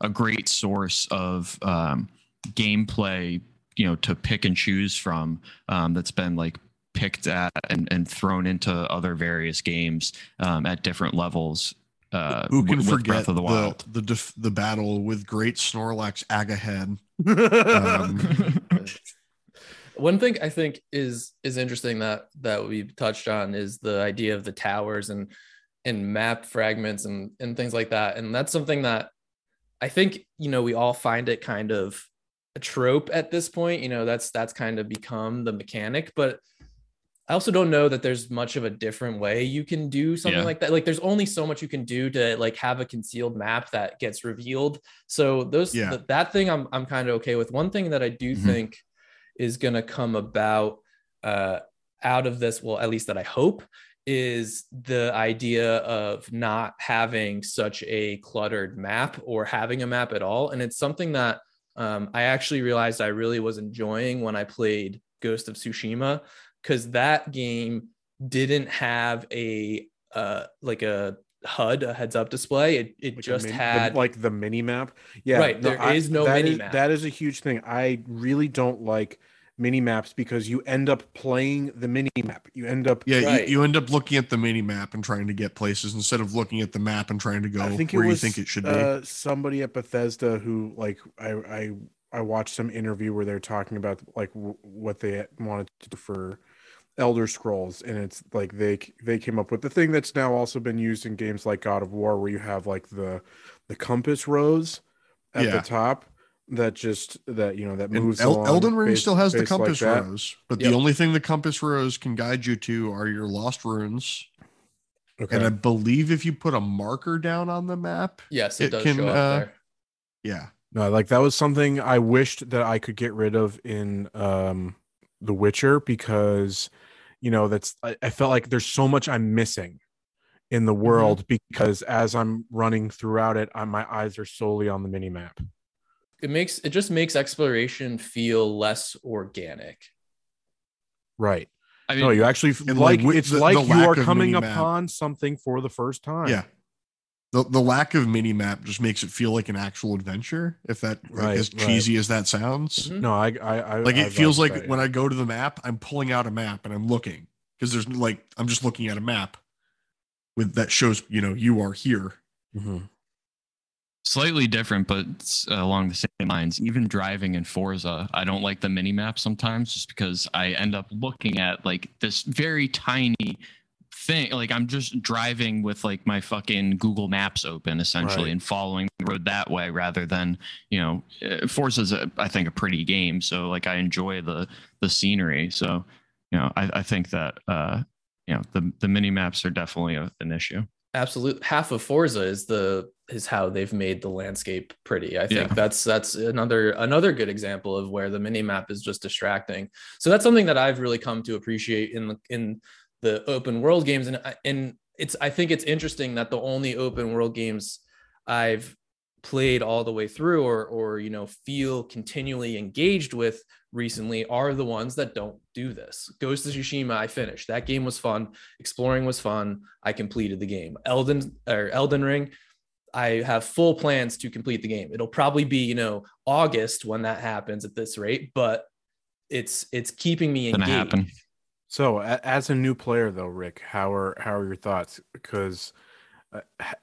a, a great source of um, gameplay, you know, to pick and choose from, um, that's been like picked at and, and thrown into other various games um, at different levels. Uh, Who can with, forget with Breath of the, Wild. the, the, def- the battle with Great Snorlax Agahead. Um, One thing I think is is interesting that that we touched on is the idea of the towers and and map fragments and and things like that. And that's something that I think, you know, we all find it kind of a trope at this point. You know, that's that's kind of become the mechanic. But I also don't know that there's much of a different way you can do something yeah. like that. Like, there's only so much you can do to like have a concealed map that gets revealed. So those yeah. th- that thing I'm I'm kind of okay with. One thing that I do mm-hmm. think is going to come about uh, out of this, well, at least that I hope, is the idea of not having such a cluttered map or having a map at all. And it's something that um, I actually realized I really was enjoying when I played Ghost of Tsushima, because that game didn't have a uh, like a H U D, a heads up display. It it like just mini, had the, like the mini map. Yeah, right. No, there I, is no mini map. That is a huge thing. I really don't like mini maps because you end up playing the mini map. You end up yeah. Right. You, you end up looking at the mini map and trying to get places instead of looking at the map and trying to go I think where it was, you think it should uh, be. Somebody at Bethesda who like I I I watched some interview where they're talking about like w- what they wanted to do for Elder Scrolls, and it's like they they came up with the thing that's now also been used in games like God of War, where you have like the the compass rose at yeah. the top that just that you know that moves. El- along Elden Ring base, still has the compass like rose, but yep. the only thing the compass rose can guide you to are your lost runes. Okay. And I believe if you put a marker down on the map, yes, it, it does can, show up uh, there. Yeah. No, like that was something I wished that I could get rid of in um, The Witcher because, you know, that's I, I felt like there's so much I'm missing in the world mm-hmm. because as I'm running throughout it, I, my eyes are solely on the mini map. It makes it just makes exploration feel less organic. Right. I mean, no, you actually like it's the, like the you are coming minimap. upon something for the first time. Yeah. The the lack of minimap just makes it feel like an actual adventure, if that like, right, as cheesy right. as that sounds. Mm-hmm. No, I I like I, it I feels like when I go to the map, I'm pulling out a map and I'm looking because there's like I'm just looking at a map with that shows, you know, you are here. Mm-hmm. Slightly different, but along the same lines. Even driving in Forza, I don't like the mini map sometimes just because I end up looking at like this very tiny thing. Like I'm just driving with like my fucking Google Maps open essentially right. and following the road that way rather than, you know, Forza's a, I think a pretty game. So like I enjoy the, the scenery. So, you know, I, I think that, uh, you know, the, the mini maps are definitely a, an issue. Absolutely. Half of Forza is the is how they've made the landscape pretty. I think yeah. that's that's another another good example of where the mini map is just distracting. So that's something that I've really come to appreciate in the, in the open world games. And and it's I think it's interesting that the only open world games I've played all the way through or or you know feel continually engaged with recently are the ones that don't do this. Ghost of Tsushima, I finished. That game was fun. Exploring was fun. I completed the game. Elden or Elden Ring, I have full plans to complete the game. It'll probably be, you know, August when that happens at this rate, but it's it's keeping me engaged. So, as a new player though, Rick, how are how are your thoughts? Because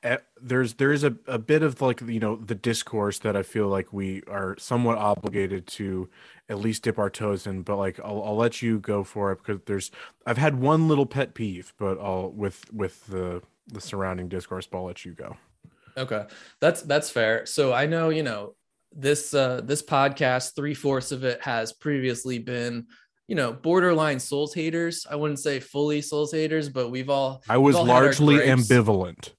uh, there's there is a, a bit of like, you know, the discourse that I feel like we are somewhat obligated to at least dip our toes in, but like I'll, I'll let you go for it because there's I've had one little pet peeve, but I'll with with the the surrounding discourse, but I'll let you go. Okay, that's that's fair. So I know, you know, this uh, this podcast, three-fourths of it has previously been, you know, borderline Souls haters. I wouldn't say fully Souls haters, but we've all... I was all largely ambivalent.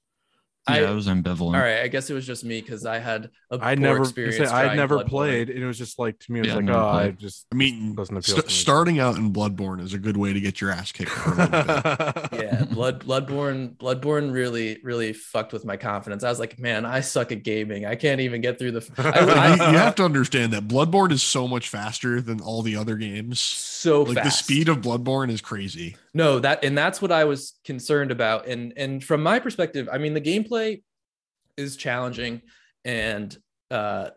I, yeah, I was ambivalent. All right, I guess it was just me because I had a I poor never, experience. I had never Bloodborne. played, and it was just like, to me, it was yeah, like, oh, played. I just... I mean, doesn't appeal st- to me. Starting out in Bloodborne is a good way to get your ass kicked for a little bit. Yeah, Blood, Bloodborne, Bloodborne really, really fucked with my confidence. I was like, man, I suck at gaming. I can't even get through the... I, I, you, you have to understand that Bloodborne is so much faster than all the other games. So like, fast. The speed of Bloodborne is crazy. No, that and that's what I was concerned about. And, and from my perspective, I mean, the gameplay is challenging and uh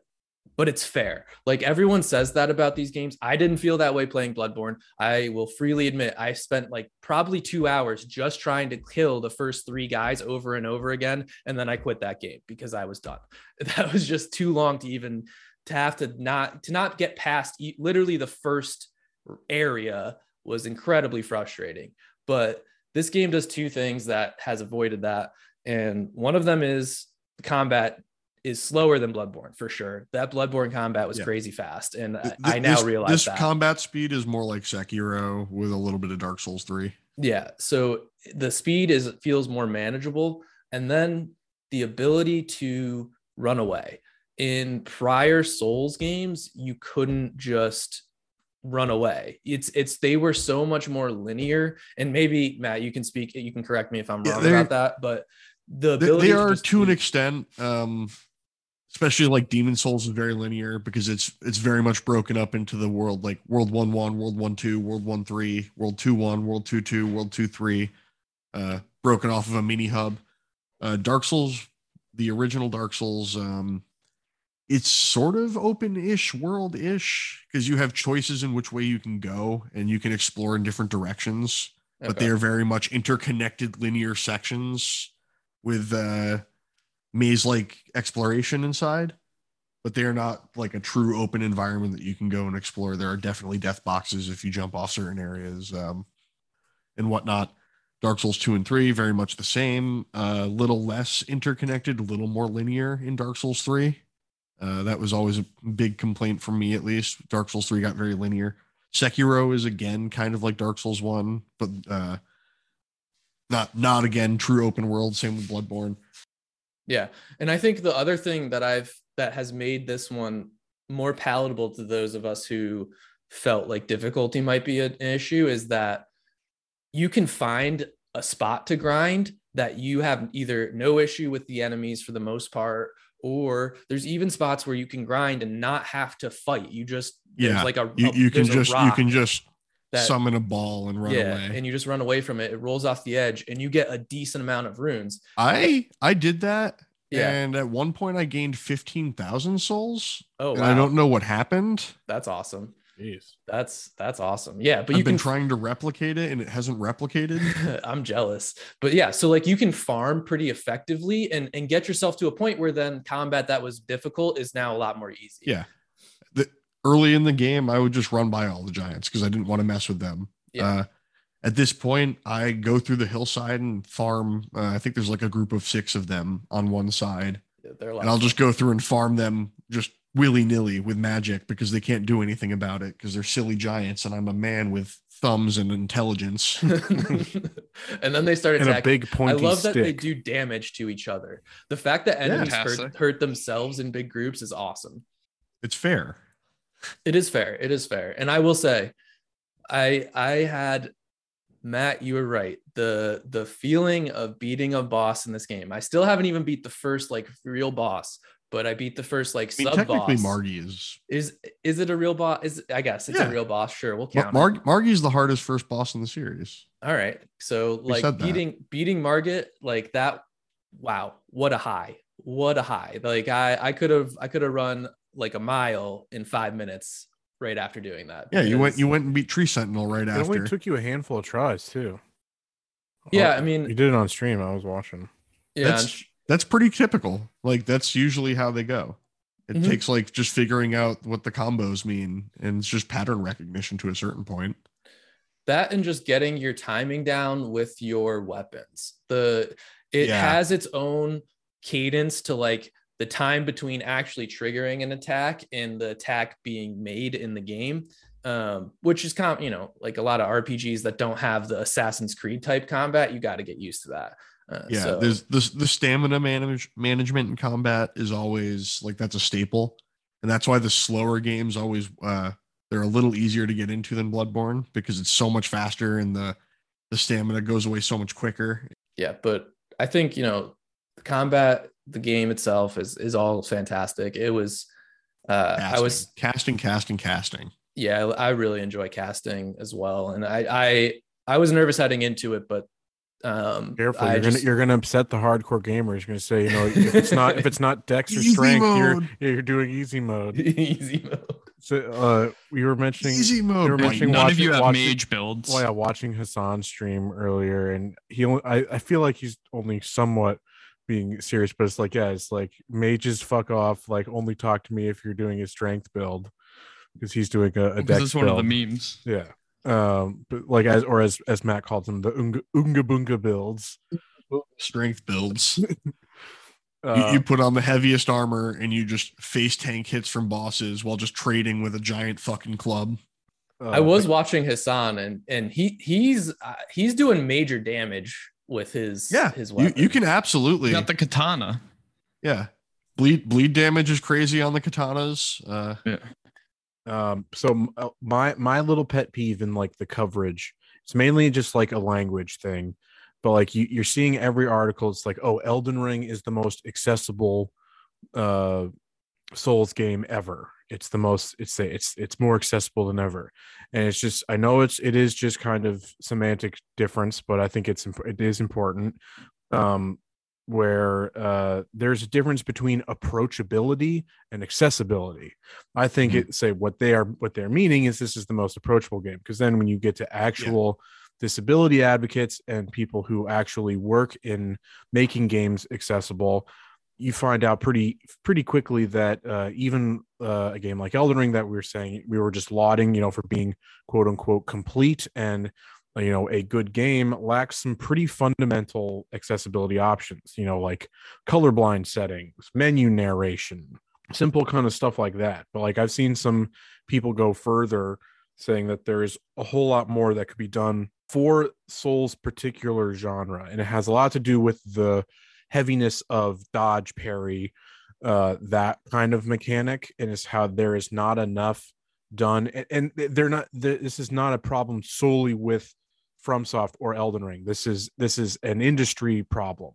but it's fair. Like everyone says that about these games. I didn't feel that way playing Bloodborne. I will freely admit I spent like probably two hours just trying to kill the first three guys over and over again, and then I quit that game because I was done. That was just too long to even to have to not to not get past literally the first area was incredibly frustrating. But this game does two things that has avoided that. And one of them is combat is slower than Bloodborne for sure. That Bloodborne combat was yeah. crazy fast. And Th- I now this, realize this that. combat speed is more like Sekiro with a little bit of Dark Souls three. Yeah. So the speed is feels more manageable. And then the ability to run away. In prior Souls games, you couldn't just run away. It's it's they were so much more linear. And maybe Matt, you can speak, you can correct me if I'm yeah, wrong about that, but the ability they, they are to, to an extent, um especially like Demon Souls is very linear because it's it's very much broken up into the world, like world one one, world one two, world one three, world two one, world two two, world two three, uh broken off of a mini hub. Uh Dark Souls, the original Dark Souls, um it's sort of open-ish, world-ish, because you have choices in which way you can go and you can explore in different directions, okay. but they are very much interconnected linear sections with uh, maze-like exploration inside, but they are not like a true open environment that you can go and explore. There are definitely death boxes if you jump off certain areas um, and whatnot. Dark Souls two and three, very much the same, a uh, little less interconnected, a little more linear in Dark Souls three. Uh, that was always a big complaint from me, at least. Dark Souls three got very linear. Sekiro is, again, kind of like Dark Souls one, but uh, not, not again, true open world, same with Bloodborne. Yeah, and I think the other thing that I've that has made this one more palatable to those of us who felt like difficulty might be an issue is that you can find a spot to grind that you have either no issue with the enemies for the most part, or there's even spots where you can grind and not have to fight. You just, yeah, like a, you, you, can just, a you can just that, summon a ball and run yeah, away. And you just run away from it. It rolls off the edge and you get a decent amount of runes. I, I did that. Yeah. And at one point I gained fifteen thousand souls. Oh, wow. And I don't know what happened. That's awesome. Jeez. That's that's awesome. Yeah, but I've you been can, trying to replicate it and it hasn't replicated. I'm jealous. But yeah, so like you can farm pretty effectively and, and get yourself to a point where then combat that was difficult is now a lot more easy. Yeah. The, early in the game, I would just run by all the giants because I didn't want to mess with them. Yeah. Uh, at this point, I go through the hillside and farm. Uh, I think there's like a group of six of them on one side. Yeah, they're like, and I'll just go through and farm them just willy-nilly with magic because they can't do anything about it because they're silly giants and I'm a man with thumbs and intelligence. And then they start attacking. And a big pointy I love stick. That they do damage to each other. The fact that enemies yeah, hurt, hurt themselves in big groups is awesome. It's fair. It is fair. It is fair. And I will say, I I had... Matt, you were right. The the feeling of beating a boss in this game. I still haven't even beat the first like real boss, but I beat the first like I mean, sub technically boss. Technically, Margie is is is it a real boss? Is I guess it's yeah. a real boss. Sure, we'll count. Mar- Mar- Margie is the hardest first boss in the series. All right, so like beating beating Margit like that. Wow, what a high! What a high! Like I I could have I could have run like a mile in five minutes. Right after doing that. Yeah, you went you went and beat Tree Sentinel right it after. It only took you a handful of tries too. Yeah, oh, I mean, you did it on stream. I was watching. Yeah, that's, that's pretty typical. Like that's usually how they go. It mm-hmm. takes like just figuring out what the combos mean, and it's just pattern recognition to a certain point. That and just getting your timing down with your weapons. The it yeah. has its own cadence to like the time between actually triggering an attack and the attack being made in the game, um, which is, com- you know, like a lot of R P Gs that don't have the Assassin's Creed type combat, you got to get used to that. Uh, yeah, so. There's the, the stamina manage- management in combat is always like that's a staple. And that's why the slower games always, uh, they're a little easier to get into than Bloodborne because it's so much faster and the, the stamina goes away so much quicker. Yeah, but I think, you know, the combat... The game itself is is all fantastic. It was, uh, casting. I was casting, casting, casting. Yeah, I really enjoy casting as well, and I I, I was nervous heading into it, but um, careful, you're, just... gonna, you're gonna upset the hardcore gamers. You're gonna say, you know, if it's not if it's not Dex or easy strength, mode. you're you're doing easy mode. easy mode. So uh, we were mentioning easy mode. We were mentioning None watching, of you have watching, mage builds. Well, yeah, watching Hassan stream earlier, and he only I, I feel like he's only somewhat. being serious, but it's like, yeah, it's like mages fuck off. Like, only talk to me if you're doing a strength build because he's doing a, a dex. This is one build. Of the memes. Yeah, um, but like as or as as Matt calls them, the unga unga bunga builds, strength builds. uh, you, you put on the heaviest armor and you just face tank hits from bosses while just trading with a giant fucking club. Uh, I was like, watching Hassan and and he he's uh, he's doing major damage. With his yeah, his weapon. You, you can absolutely got the katana. Yeah, bleed bleed damage is crazy on the katanas. Uh, yeah. Um. So my my little pet peeve in like the coverage, it's mainly just like a language thing, but like you you're seeing every article. It's like, oh, Elden Ring is the most accessible, uh, Souls game ever. It's the most. It's it's it's more accessible than ever, and it's just. I know it's it is just kind of semantic difference, but I think it's it is important. Um, where uh, there's a difference between approachability and accessibility. I think mm-hmm. it say what they are what they're meaning is this is the most approachable game because then when you get to actual. Yeah. Disability advocates and people who actually work in making games accessible. You find out pretty pretty quickly that uh, even uh, a game like Elden Ring that we were saying we were just lauding, you know, for being quote unquote complete and you know, a good game lacks some pretty fundamental accessibility options, you know, like colorblind settings, menu narration, simple kind of stuff like that. But like, I've seen some people go further saying that there is a whole lot more that could be done for Souls' particular genre. And it has a lot to do with the heaviness of dodge, parry, uh, that kind of mechanic. And it's how there is not enough done. And, and they're not, this is not a problem solely with FromSoft or Elden Ring. This is, this is an industry problem,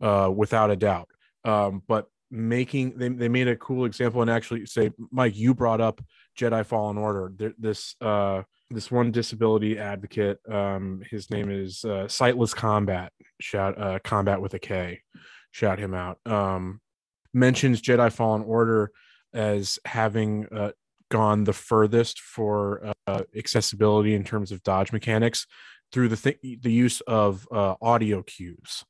uh, without a doubt. Um, but making, they, they made a cool example, and actually say, Mike, you brought up Jedi Fallen Order. There, this, uh, this one disability advocate, um, his name is uh, Sightless Combat, shout uh, Combat with a K, shout him out, um, mentions Jedi Fallen Order as having uh, gone the furthest for uh, accessibility in terms of dodge mechanics through the th- the use of uh, audio cues,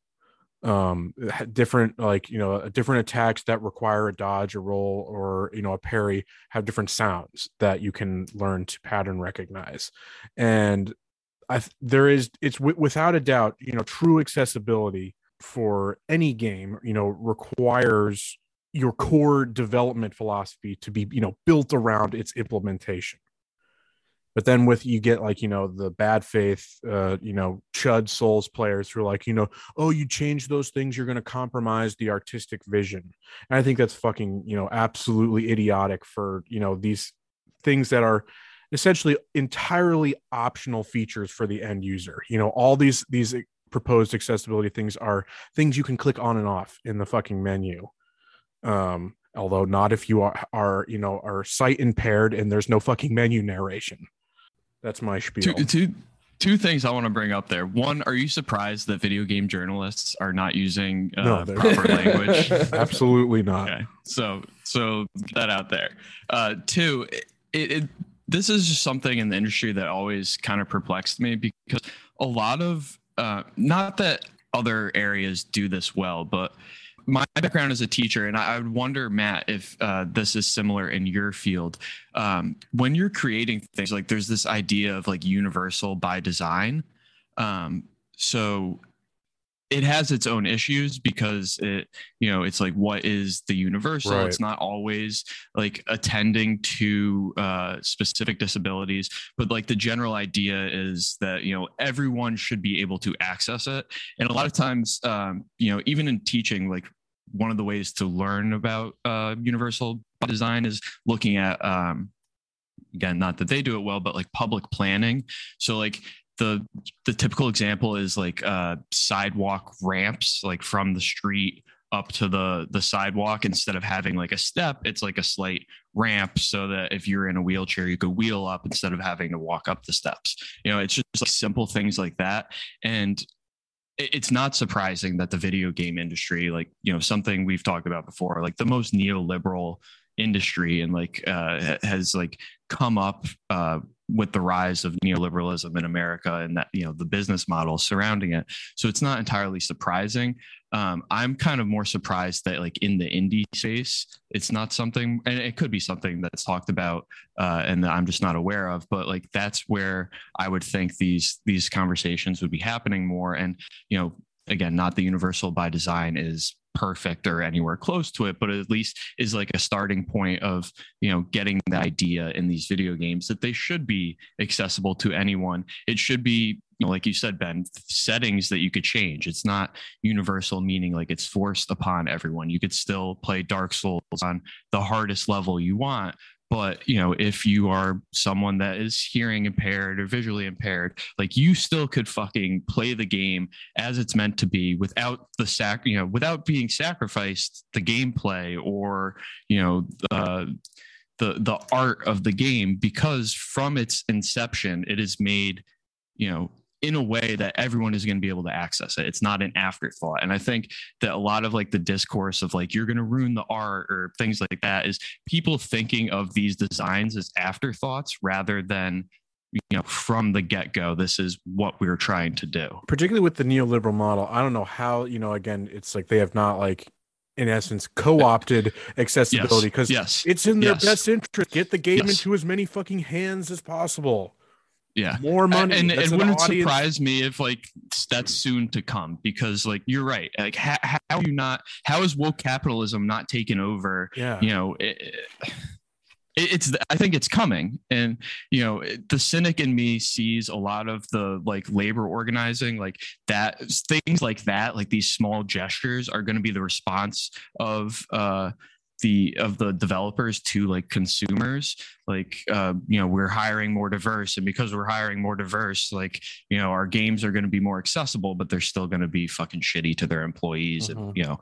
um, different, like, you know, different attacks that require a dodge, a roll, or, you know, a parry have different sounds that you can learn to pattern recognize. And I th- there is, it's w- without a doubt, you know, true accessibility for any game, you know, requires your core development philosophy to be, you know, built around its implementation. But then with, you get like, you know, the bad faith, uh, you know, chud Souls players who are like, you know, oh, you change those things, you're going to compromise the artistic vision. And I think that's fucking, you know, absolutely idiotic for, you know, these things that are essentially entirely optional features for the end user. You know, all these, these proposed accessibility things are things you can click on and off in the fucking menu. Um, although not if you are, are, you know, are sight impaired and there's no fucking menu narration. That's my spiel. Two, two, two things I want to bring up there. One, are you surprised that video game journalists are not using uh, no, proper language? Absolutely not. Okay. So, so get that out there. Uh, two, it, it, this is just something in the industry that always kind of perplexed me, because a lot of, uh, not that other areas do this well, but my background is a teacher, and I would wonder, Matt, if uh, this is similar in your field. Um, when you're creating things, like, there's this idea of like universal by design. Um, so it has its own issues, because it, you know, it's like, what is the universal? Right. It's not always like attending to uh, specific disabilities, but like the general idea is that, you know, everyone should be able to access it. And a lot of times, um, you know, even in teaching, like, one of the ways to learn about uh, universal by design is looking at, um, again, not that they do it well, but like public planning. So like, The the typical example is like uh, sidewalk ramps, like from the street up to the the sidewalk. Instead of having like a step, it's like a slight ramp, so that if you're in a wheelchair, you could wheel up instead of having to walk up the steps. You know, it's just like simple things like that. And it, it's not surprising that the video game industry, like, you know, something we've talked about before, like the most neoliberal industry, and like uh, has like come up uh, with the rise of neoliberalism in America, and that, you know, the business model surrounding it. So it's not entirely surprising. Um, I'm kind of more surprised that like in the indie space, it's not something, and it could be something that's talked about uh, and that I'm just not aware of, but like, that's where I would think these, these conversations would be happening more. And, you know, again, not the universal by design is perfect or anywhere close to it, but at least is like a starting point of, you know, getting the idea in these video games that they should be accessible to anyone. It should be, you know, like you said, Ben, settings that you could change. It's not universal, meaning like it's forced upon everyone. You could still play Dark Souls on the hardest level you want, but, you know, if you are someone that is hearing impaired or visually impaired, like, you still could fucking play the game as it's meant to be without the sac, you know, without being sacrificed the gameplay or, you know, uh, the, the art of the game, because from its inception, it is made, you know, in a way that everyone is going to be able to access it. It's not an afterthought. And I think that a lot of like the discourse of like, you're going to ruin the art or things like that, is people thinking of these designs as afterthoughts rather than, you know, from the get-go, this is what we were trying to do. Particularly with the neoliberal model, I don't know how, you know, again, it's like they have not like, in essence, co-opted accessibility, because yes. Yes. It's in their yes. best interest. Get the game yes. into as many fucking hands as possible. Yeah, more money. And, and it wouldn't audience. surprise me if like that's soon to come, because like you're right. Like how, how are you not? How is woke capitalism not taking over? Yeah, you know, it, it, it's. I think it's coming, and you know, it, the cynic in me sees a lot of the like labor organizing, like that things like that, like these small gestures are going to be the response of. Uh, the of the developers to like consumers, like uh you know, we're hiring more diverse, and because we're hiring more diverse, like, you know, our games are going to be more accessible, but they're still going to be fucking shitty to their employees, mm-hmm. and you know,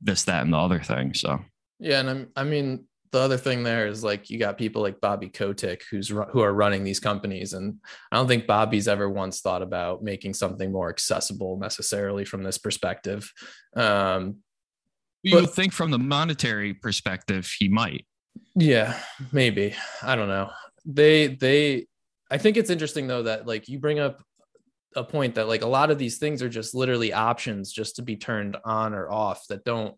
this, that, and the other thing. So yeah, and I'm, I mean the other thing there is like you got people like Bobby Kotick who's who are running these companies, and I don't think Bobby's ever once thought about making something more accessible necessarily from this perspective. um You but, would think from the monetary perspective, he might. Yeah, maybe. I don't know. They, they, I think it's interesting though, that like you bring up a point that like a lot of these things are just literally options just to be turned on or off that don't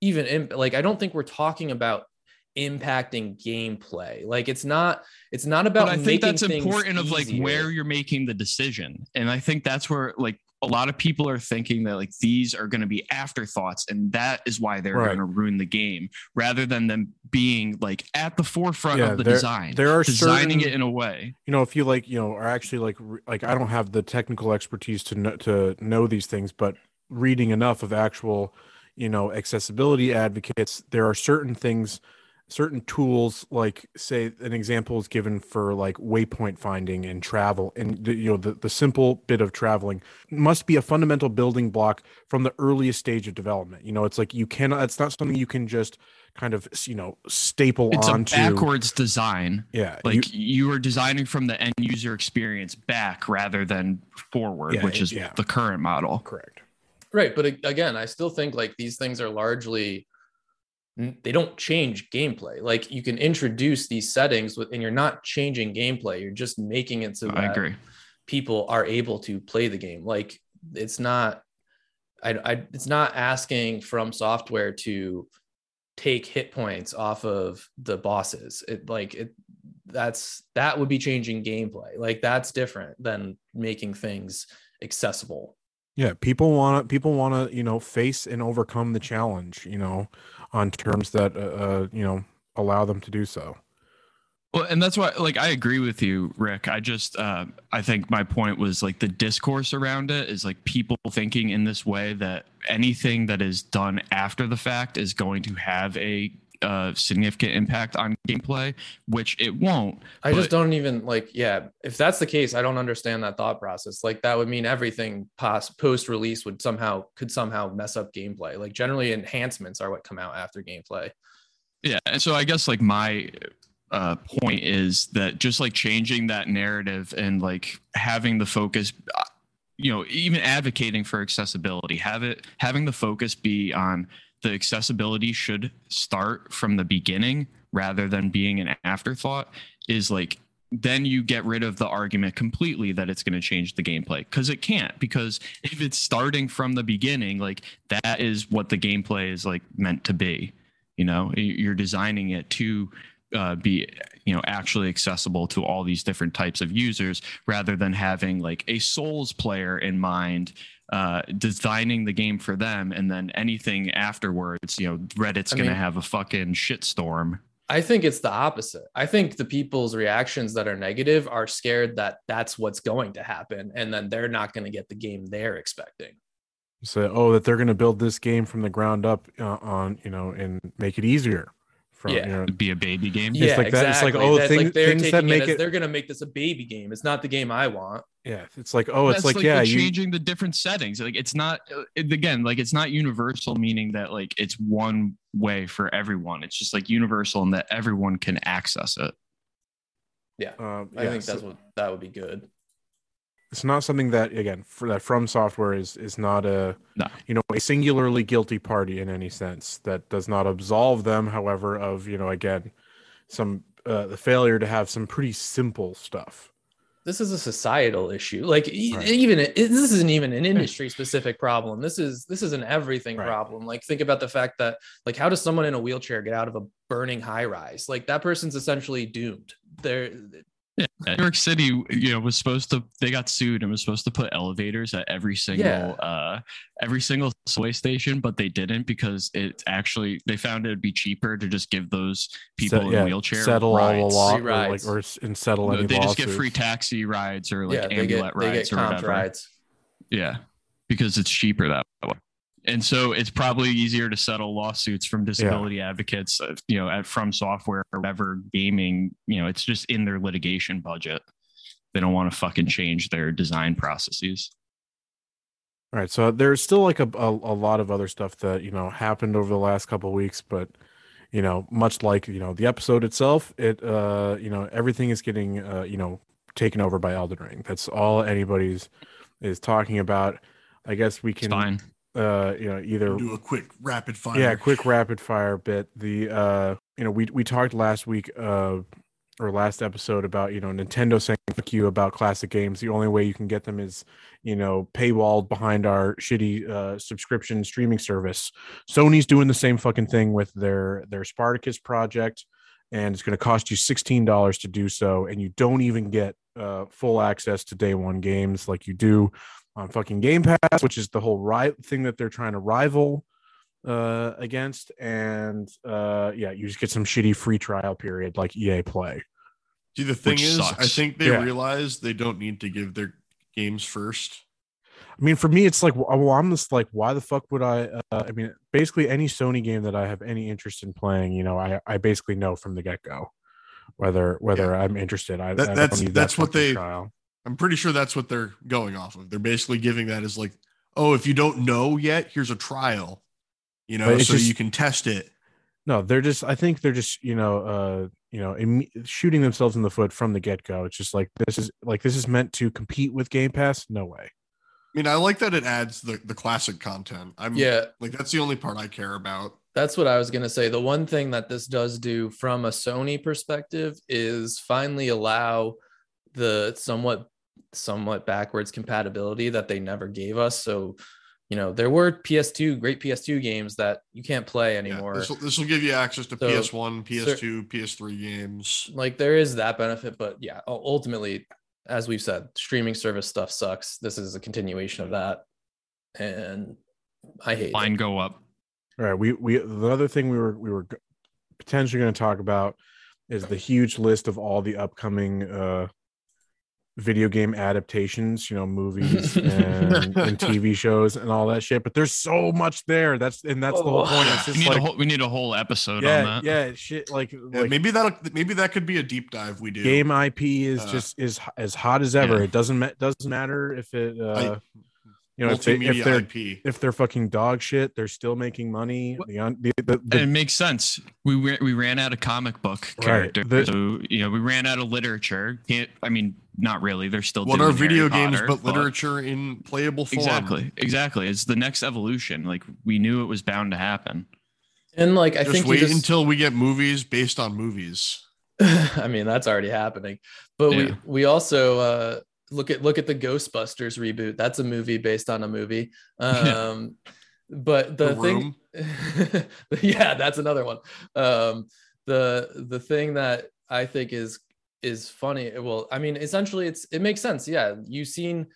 even, imp- like, I don't think we're talking about impacting gameplay. Like it's not, it's not about, but I think that's important of like where you're making the decision. And I think that's where like, a lot of people are thinking that like these are going to be afterthoughts, and that is why they're right. going to ruin the game rather than them being like at the forefront yeah, of the there, design. There are designing certain, it in a way, you know, if you like, you know, are actually like, like I don't have the technical expertise to know, to know these things, but reading enough of actual, you know, accessibility advocates, there are certain things, certain tools, like say an example is given for like waypoint finding and travel, and the, you know, the, the simple bit of traveling must be a fundamental building block from the earliest stage of development. You know, it's like you cannot, it's not something you can just kind of, you know, staple it's onto. It's a backwards design. Yeah. Like you, you are designing from the end user experience back rather than forward, yeah, which is yeah. the current model. Correct. Right. But again, I still think like these things are largely, they don't change gameplay. Like you can introduce these settings with, and you're not changing gameplay. You're just making it so that agree. people are able to play the game. Like it's not, I, I, it's not asking From Software to take hit points off of the bosses. It like it, that's, that would be changing gameplay. Like that's different than making things accessible. Yeah, people want to people want to, you know, face and overcome the challenge, you know, on terms that, uh, uh, you know, allow them to do so. Well, and that's why, like, I agree with you, Rick. I just uh, I think my point was like the discourse around it is like people thinking in this way that anything that is done after the fact is going to have a Uh, significant impact on gameplay, which it won't. I but... just don't even like, yeah, if that's the case, I don't understand that thought process. Like that would mean everything post post release would somehow could somehow mess up gameplay. Like generally enhancements are what come out after gameplay. Yeah. And so I guess like my uh, point is that just like changing that narrative and like having the focus, you know, even advocating for accessibility, have it, having the focus be on the accessibility should start from the beginning rather than being an afterthought is like, then you get rid of the argument completely that it's going to change the gameplay, because it can't, because if it's starting from the beginning, like that is what the gameplay is like meant to be, you know, you're designing it to uh, be, you know, actually accessible to all these different types of users rather than having like a Souls player in mind, uh designing the game for them, and then anything afterwards, you know, Reddit's I gonna mean, have a fucking shitstorm. I think it's the opposite. I think the people's reactions that are negative are scared that that's what's going to happen, and then they're not going to get the game they're expecting. So oh, that they're going to build this game from the ground up uh, on, you know, and make it easier. From, yeah, you know, it'd be a baby game. Yeah, it's like exactly. That. It's like oh, that, things, like they're things that make it, it. They're gonna make this a baby game. It's not the game I want. Yeah, it's like oh, that's it's like, like yeah, the you... changing the different settings. Like it's not it, again, like it's not universal, meaning that like it's one way for everyone. It's just like universal in that everyone can access it. Yeah, um, I yeah, think so, that's what that would be good. It's not something that again for that From Software is is not a no. you know, a singularly guilty party in any sense. That does not absolve them, however, of, you know, again, some uh, the failure to have some pretty simple stuff. This is a societal issue. Like right. even it, this isn't even an industry specific problem. This is this is an everything right. problem. Like think about the fact that like how does someone in a wheelchair get out of a burning high rise? Like that person's essentially doomed. They're Yeah, New York City, you know, was supposed to, they got sued and was supposed to put elevators at every single, yeah. uh, every single subway station, but they didn't because it actually, they found it would be cheaper to just give those people so, in yeah, wheelchairs settle rides, all a lot, or, like, or and settle no, any They lawsuits. Just get free taxi rides or like yeah, ambulance rides or whatever. Rides. Yeah, because it's cheaper that way. And so it's probably easier to settle lawsuits from disability yeah. advocates, you know, at From Software or whatever gaming, you know, it's just in their litigation budget. They don't want to fucking change their design processes. All right. So there's still like a, a, a lot of other stuff that, you know, happened over the last couple of weeks, but, you know, much like, you know, the episode itself, it, uh, you know, everything is getting, uh, you know, taken over by Elden Ring. That's all anybody's is talking about. I guess we can... It's fine. Uh, you know, either we'll do a quick rapid fire. Yeah, quick rapid fire bit. The uh, you know, we we talked last week, uh, or last episode about you know Nintendo saying fuck you about classic games. The only way you can get them is you know paywalled behind our shitty uh subscription streaming service. Sony's doing the same fucking thing with their their Spartacus project, and it's going to cost you sixteen dollars to do so, and you don't even get uh full access to day one games like you do on fucking Game Pass, which is the whole ri- thing that they're trying to rival uh, against. And uh, yeah, you just get some shitty free trial period like E A Play. See, the thing is, sucks. I think they yeah. realize they don't need to give their games first. I mean, for me, it's like, well, I'm just like, why the fuck would I? Uh, I mean, basically any Sony game that I have any interest in playing, you know, I, I basically know from the get-go whether whether yeah. I'm interested. I, that, I that's that that's what they... Trial. I'm pretty sure that's what they're going off of. They're basically giving that as like, oh, if you don't know yet, here's a trial, you know, so just, you can test it. No, they're just, I think they're just, you know, uh, you know, im- shooting themselves in the foot from the get-go. It's just like, this is like, this is meant to compete with Game Pass. No way. I mean, I like that it adds the, the classic content. I'm yeah. like, that's the only part I care about. That's what I was going to say. The one thing that this does do from a Sony perspective is finally allow the somewhat somewhat backwards compatibility that they never gave us. So, you know, there were P S two, great P S two games that you can't play anymore. Yeah, this will give you access to so, P S one, P S two, P S three games. Like there is that benefit, but yeah, ultimately, as we've said, streaming service stuff sucks. This is a continuation of that. And I hate Line it. Go up. All right. We, we, the other thing we were, we were potentially going to talk about is the huge list of all the upcoming, uh, video game adaptations, you know, movies and, and T V shows and all that shit. But there's so much there. That's and that's oh, the whole point. It's just we, need like, a whole, we need a whole episode yeah, on that. Yeah, shit. Like, yeah, like maybe that maybe that could be a deep dive we do. Game I P is uh, just is as hot as ever. Yeah. It doesn't ma- doesn't matter if it uh, I, you know if, they, if they're I P. If they're fucking dog shit, they're still making money. Well, the, the, the, the, it makes sense. We we ran out of comic book character. Right. The, so, you know, we ran out of literature. Can't I mean. Not really. They're still what doing are video Harry games, Potter, but, but literature in playable form. Exactly. Exactly. It's the next evolution. Like we knew it was bound to happen. And like I just think wait just... until we get movies based on movies. I mean, that's already happening. But yeah. we we also uh, look at look at the Ghostbusters reboot. That's a movie based on a movie. Um, yeah. But the, the thing, yeah, that's another one. Um, the the thing that I think is. is funny. Well, I mean, essentially it's, it makes sense. Yeah. You've seen,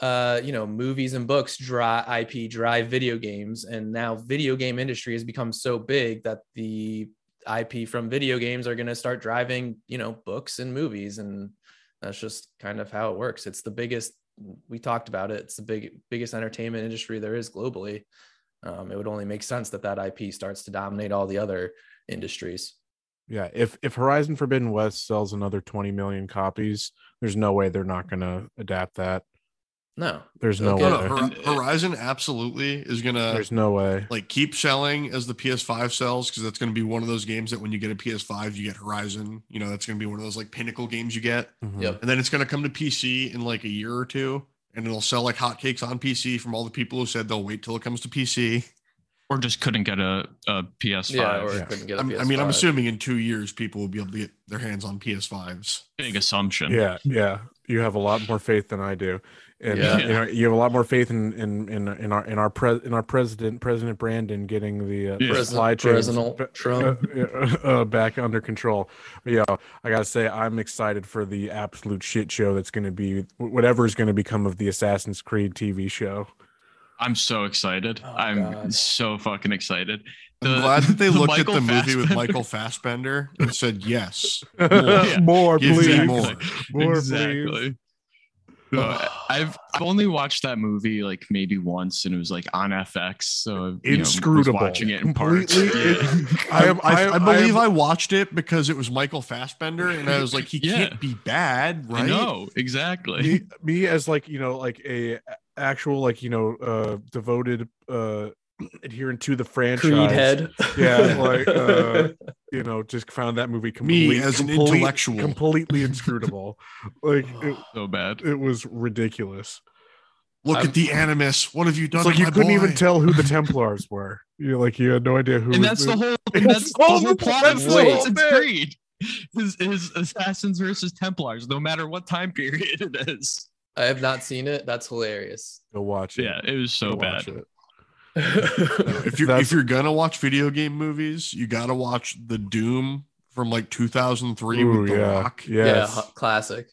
uh, you know, movies and books, dry I P, dry video games. And now video game industry has become so big that the I P from video games are going to start driving, you know, books and movies. And that's just kind of how it works. It's the biggest, we talked about it. It's the big, biggest entertainment industry there is globally. Um, it would only make sense that that I P starts to dominate all the other industries. Yeah, if if Horizon Forbidden West sells another twenty million copies, there's no way they're not going to adapt that. No. There's no okay. way. No, no. Horizon absolutely is going to There's no way. Like keep selling as the P S five sells cuz that's going to be one of those games that when you get a P S five, you get Horizon, you know, that's going to be one of those like pinnacle games you get. Mm-hmm. Yep. And then it's going to come to P C in like a year or two and it'll sell like hotcakes on P C from all the people who said they'll wait till it comes to P C. Or just couldn't get a, a P S five. Yeah, or yeah. couldn't get a P S five. I mean, I'm assuming in two years people will be able to get their hands on P S fives. Big assumption. Yeah, yeah. You have a lot more faith than I do. And yeah. you, know, you have a lot more faith in in in, in our in our pre- in our president President Brandon getting the, uh, yeah. the supply chain Trump. Uh, uh, back under control. But, yeah, I gotta say I'm excited for the absolute shit show that's going to be whatever is going to become of the Assassin's Creed T V show. I'm so excited. Oh, I'm God. so fucking excited. The, I'm glad that they the looked Michael at the Fassbender. movie with Michael Fassbender and said yes, more, yeah. more please, exactly. more, more exactly. please. Uh, I've I've only watched that movie like maybe once, and it was like on F X. So inscrutable. Know, watching it in parts. Yeah. I, I, I, I believe I, I watched it because it was Michael Fassbender, and I was like, he yeah. can't be bad, right? No, exactly. Me, me as like you know like a actual like you know uh, devoted uh, adherent to the franchise. Creed head. Yeah, like uh, you know, just found that movie completely me as complete, an intellectual completely inscrutable. Like it, so bad, it was ridiculous. Look I'm, at the animus. What have you done? It's like you couldn't boy? even tell who the Templars were. You like you had no idea who. And that's the whole. That's, that's the whole plot of Assassin's Creed. Is, is assassins versus Templars, no matter what time period it is. I have not seen it. That's hilarious. Go watch it. Yeah, it was so Go bad. if you're That's, if you're gonna watch video game movies, you gotta watch the Doom from like two thousand three ooh, with the yeah, Rock. Yes. Yeah, classic.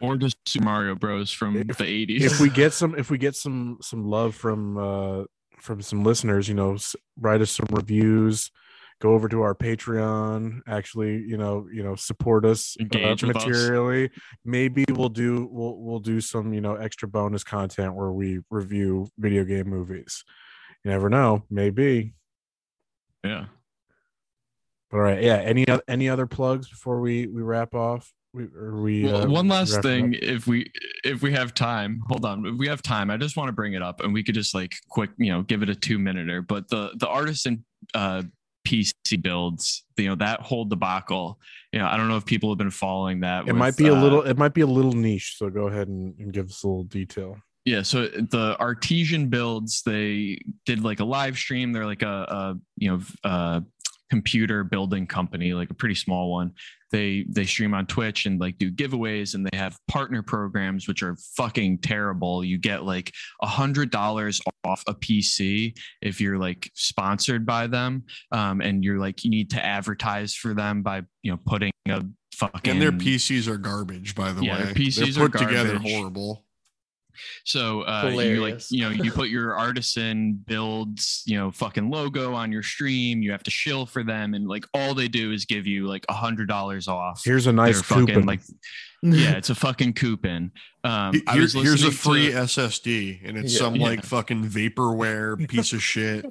Or just Super Mario Bros from if, the eighties. If we get some, if we get some some love from uh, from some listeners, you know, write us some reviews. Go over to our Patreon. Actually, you know, you know, support us Engage uh, materially. Us. Maybe we'll do we'll we'll do some you know extra bonus content where we review video game movies. You never know. Maybe. Yeah. But all right. Yeah. Any any other plugs before we, we wrap off? We, or we well, uh, one last thing. Up? If we if we have time, hold on. If we have time, I just want to bring it up, and we could just like quick, you know, give it a two minute. But the the artisan uh, P C builds, you know, that whole debacle. You know, I don't know if people have been following that. It with, might be a uh, little. It might be a little niche. So go ahead and, and give us a little detail. Yeah, so the Artesian Builds, they did like a live stream. They're like a, a you know a computer building company, like a pretty small one. They they stream on Twitch and like do giveaways, and they have partner programs which are fucking terrible. You get like a hundred dollars off a P C if you're like sponsored by them, um, and you're like you need to advertise for them by you know putting a fucking and their P Cs are garbage. By the yeah, way, their P Cs they're put are together horrible. So uh, you like you know you put your artisan builds you know fucking logo on your stream. You have to shill for them, and like all they do is give you like a hundred dollars off. Here's a nice fucking coupon. Like yeah, it's a fucking coupon. Um, Here, I was here's a free to, S S D, and it's yeah, some like yeah. fucking vaporware piece of shit.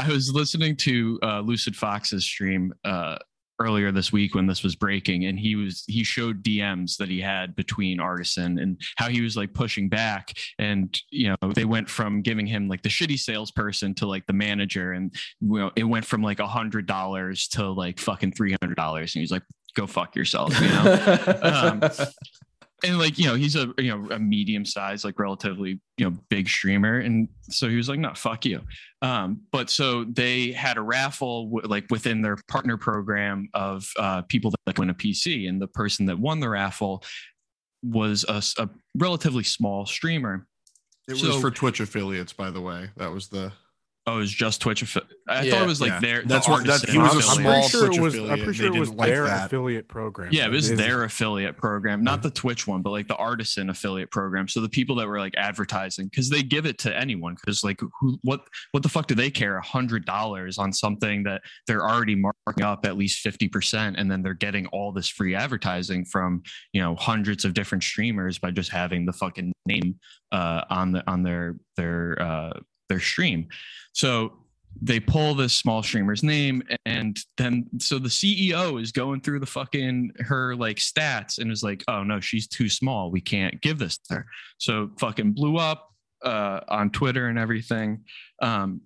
I was listening to uh, Lucid Fox's stream uh, earlier this week when this was breaking, and he was he showed D Ms that he had between Artisan and how he was like pushing back, and you know they went from giving him like the shitty salesperson to like the manager, and you know it went from like a hundred dollars to like fucking three hundred dollars, and he's like go fuck yourself, you know. um, and like you know he's a you know a medium-sized like relatively you know big streamer, and so he was like no fuck you. Um but so they had a raffle w- like within their partner program of uh people that like win a P C, and the person that won the raffle was a, a relatively small streamer. It so, was for Twitch affiliates, by the way. That was the Oh, it was just Twitch affiliate. I yeah. thought it was like yeah. their. That's the what that, he was a small sure Twitch was, affiliate. I'm pretty sure it was like their that. affiliate program. Yeah, it was it their affiliate program, not the Twitch one, but like the Artisan affiliate program. So the people that were like advertising, because they give it to anyone, because like who, what, what the fuck do they care? A hundred dollars on something that they're already marking up at least fifty percent, and then they're getting all this free advertising from you know hundreds of different streamers by just having the fucking name uh, on the on their their. Uh, their stream. So they pull this small streamer's name, and then so the C E O is going through the fucking her like stats and is like, oh no, she's too small, we can't give this to her. So fucking blew up uh on Twitter and everything. Um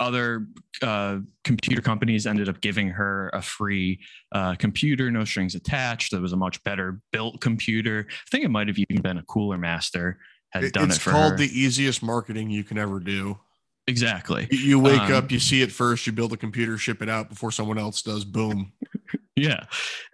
other uh computer companies ended up giving her a free uh computer, no strings attached. That was a much better built computer. I think it might have even been a Cooler Master had done it's it for called her. The easiest marketing you can ever do. Exactly. You wake um, up, you see it first, you build a computer, ship it out before someone else does. Boom. Yeah.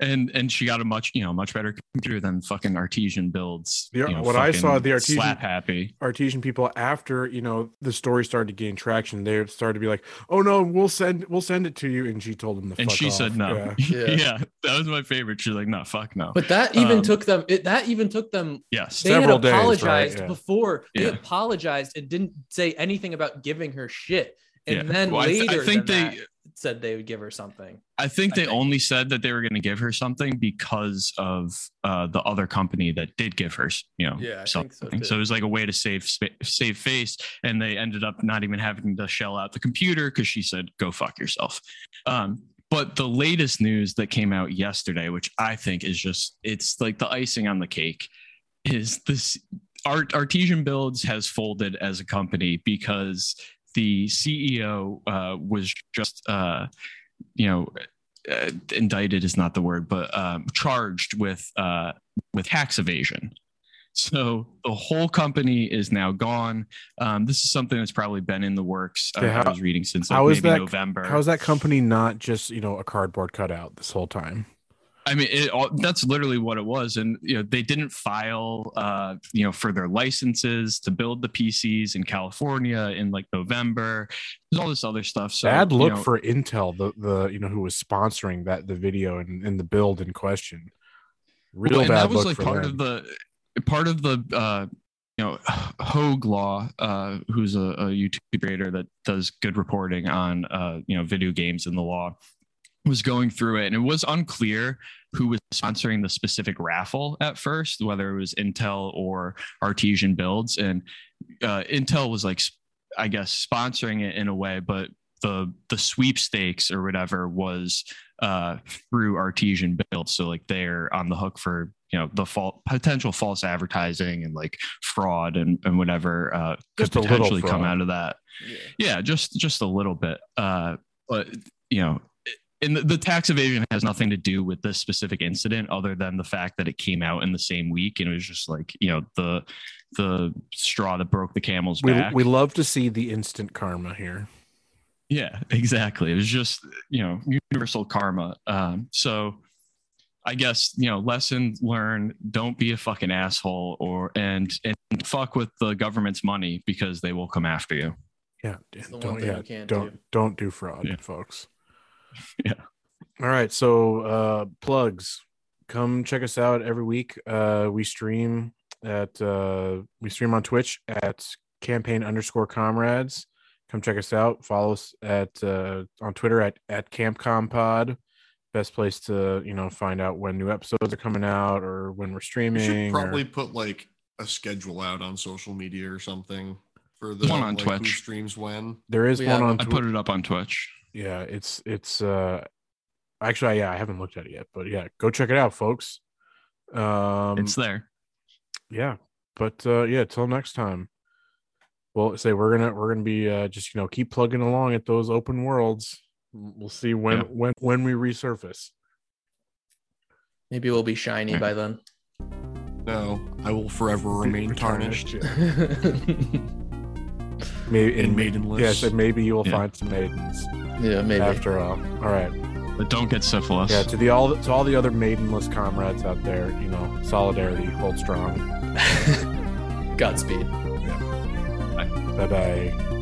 And and she got a much, you know, much better computer than fucking Artesian Builds. Yeah, you know, what I saw, the Artesian slap happy. Artesian people, after, you know, the story started to gain traction, they started to be like, "Oh no, we'll send we'll send it to you." And she told them the fuck And she off. said no. Yeah. Yeah. yeah. That was my favorite. She's like, "No, fuck no." But that even um, took them it, that even took them yes, they several had apologized days, right? yeah. before. They yeah. apologized and didn't say anything about giving her shit. And yeah. then well, later I, th- I think they that, said they would give her something. I think I they think. only said that they were going to give her something because of uh, the other company that did give her, you know, yeah, something. I think so, so it was like a way to save sp- save face, and they ended up not even having to shell out the computer because she said, "Go fuck yourself." Um, but the latest news that came out yesterday, which I think is just, it's like the icing on the cake, is this Art- Artesian Builds has folded as a company because the C E O uh, was just, uh, you know, uh, indicted is not the word, but um, charged with uh, with tax evasion. So the whole company is now gone. Um, this is something that's probably been in the works. Uh, yeah, how, I was reading since like, maybe that, November. How is that company not just, you know, a cardboard cutout this whole time? I mean, it all, that's literally what it was. And, you know, they didn't file, uh, you know, for their licenses to build the P Cs in California in like November. There's all this other stuff. So bad look you know, for Intel, the, the, you know, who was sponsoring that, the video and, and the build in question. Real well, bad that was look like for part them. of the, part of the, uh, you know, Hoag Law, uh, who's a, a YouTube creator that does good reporting on, uh, you know, video games and the law, was going through it, and it was unclear who was sponsoring the specific raffle at first, whether it was Intel or Artesian Builds. And uh, Intel was like, I guess, sponsoring it in a way, but the the sweepstakes or whatever was uh, through Artesian Builds. So like they're on the hook for, you know, the fault, potential false advertising and like fraud and, and whatever uh, could just potentially come out of that. Yeah. yeah, just just a little bit. Uh, but, you know, and the tax evasion has nothing to do with this specific incident other than the fact that it came out in the same week. And it was just like, you know, the the straw that broke the camel's we, back. We love to see the instant karma here. Yeah, exactly. It was just, you know, universal karma. Um, so I guess, you know, lesson learned, don't be a fucking asshole or and and fuck with the government's money because they will come after you. Yeah. Don't, yeah, don't, do. don't do fraud, yeah. folks. Yeah. All right. So uh, plugs, come check us out every week. Uh, we stream at uh, we stream on Twitch at campaign underscore comrades. Come check us out. Follow us at uh, on Twitter at at CampComPod. Best place to you know find out when new episodes are coming out or when we're streaming. You should probably or... put like a schedule out on social media or something for the one on like, Twitch. Who streams when there is we one have... on. Tw- I put it up on Twitch. Yeah, it's it's uh actually yeah, I haven't looked at it yet, but yeah, go check it out, folks. Um it's there. Yeah. But uh yeah, till next time. Well, say we're gonna we're gonna be uh just you know keep plugging along at those open worlds. We'll see when yeah. when when we resurface. Maybe we'll be shiny yeah. by then. No, I will forever remain tarnished. Maybe in maidenless. Yes, yeah, so maybe you will yeah. find some maidens. Yeah, maybe. After all, all right. But don't get syphilis. Yeah, to the all to all the other maidenless comrades out there, you know, solidarity, hold strong. Godspeed. Yeah. Bye bye.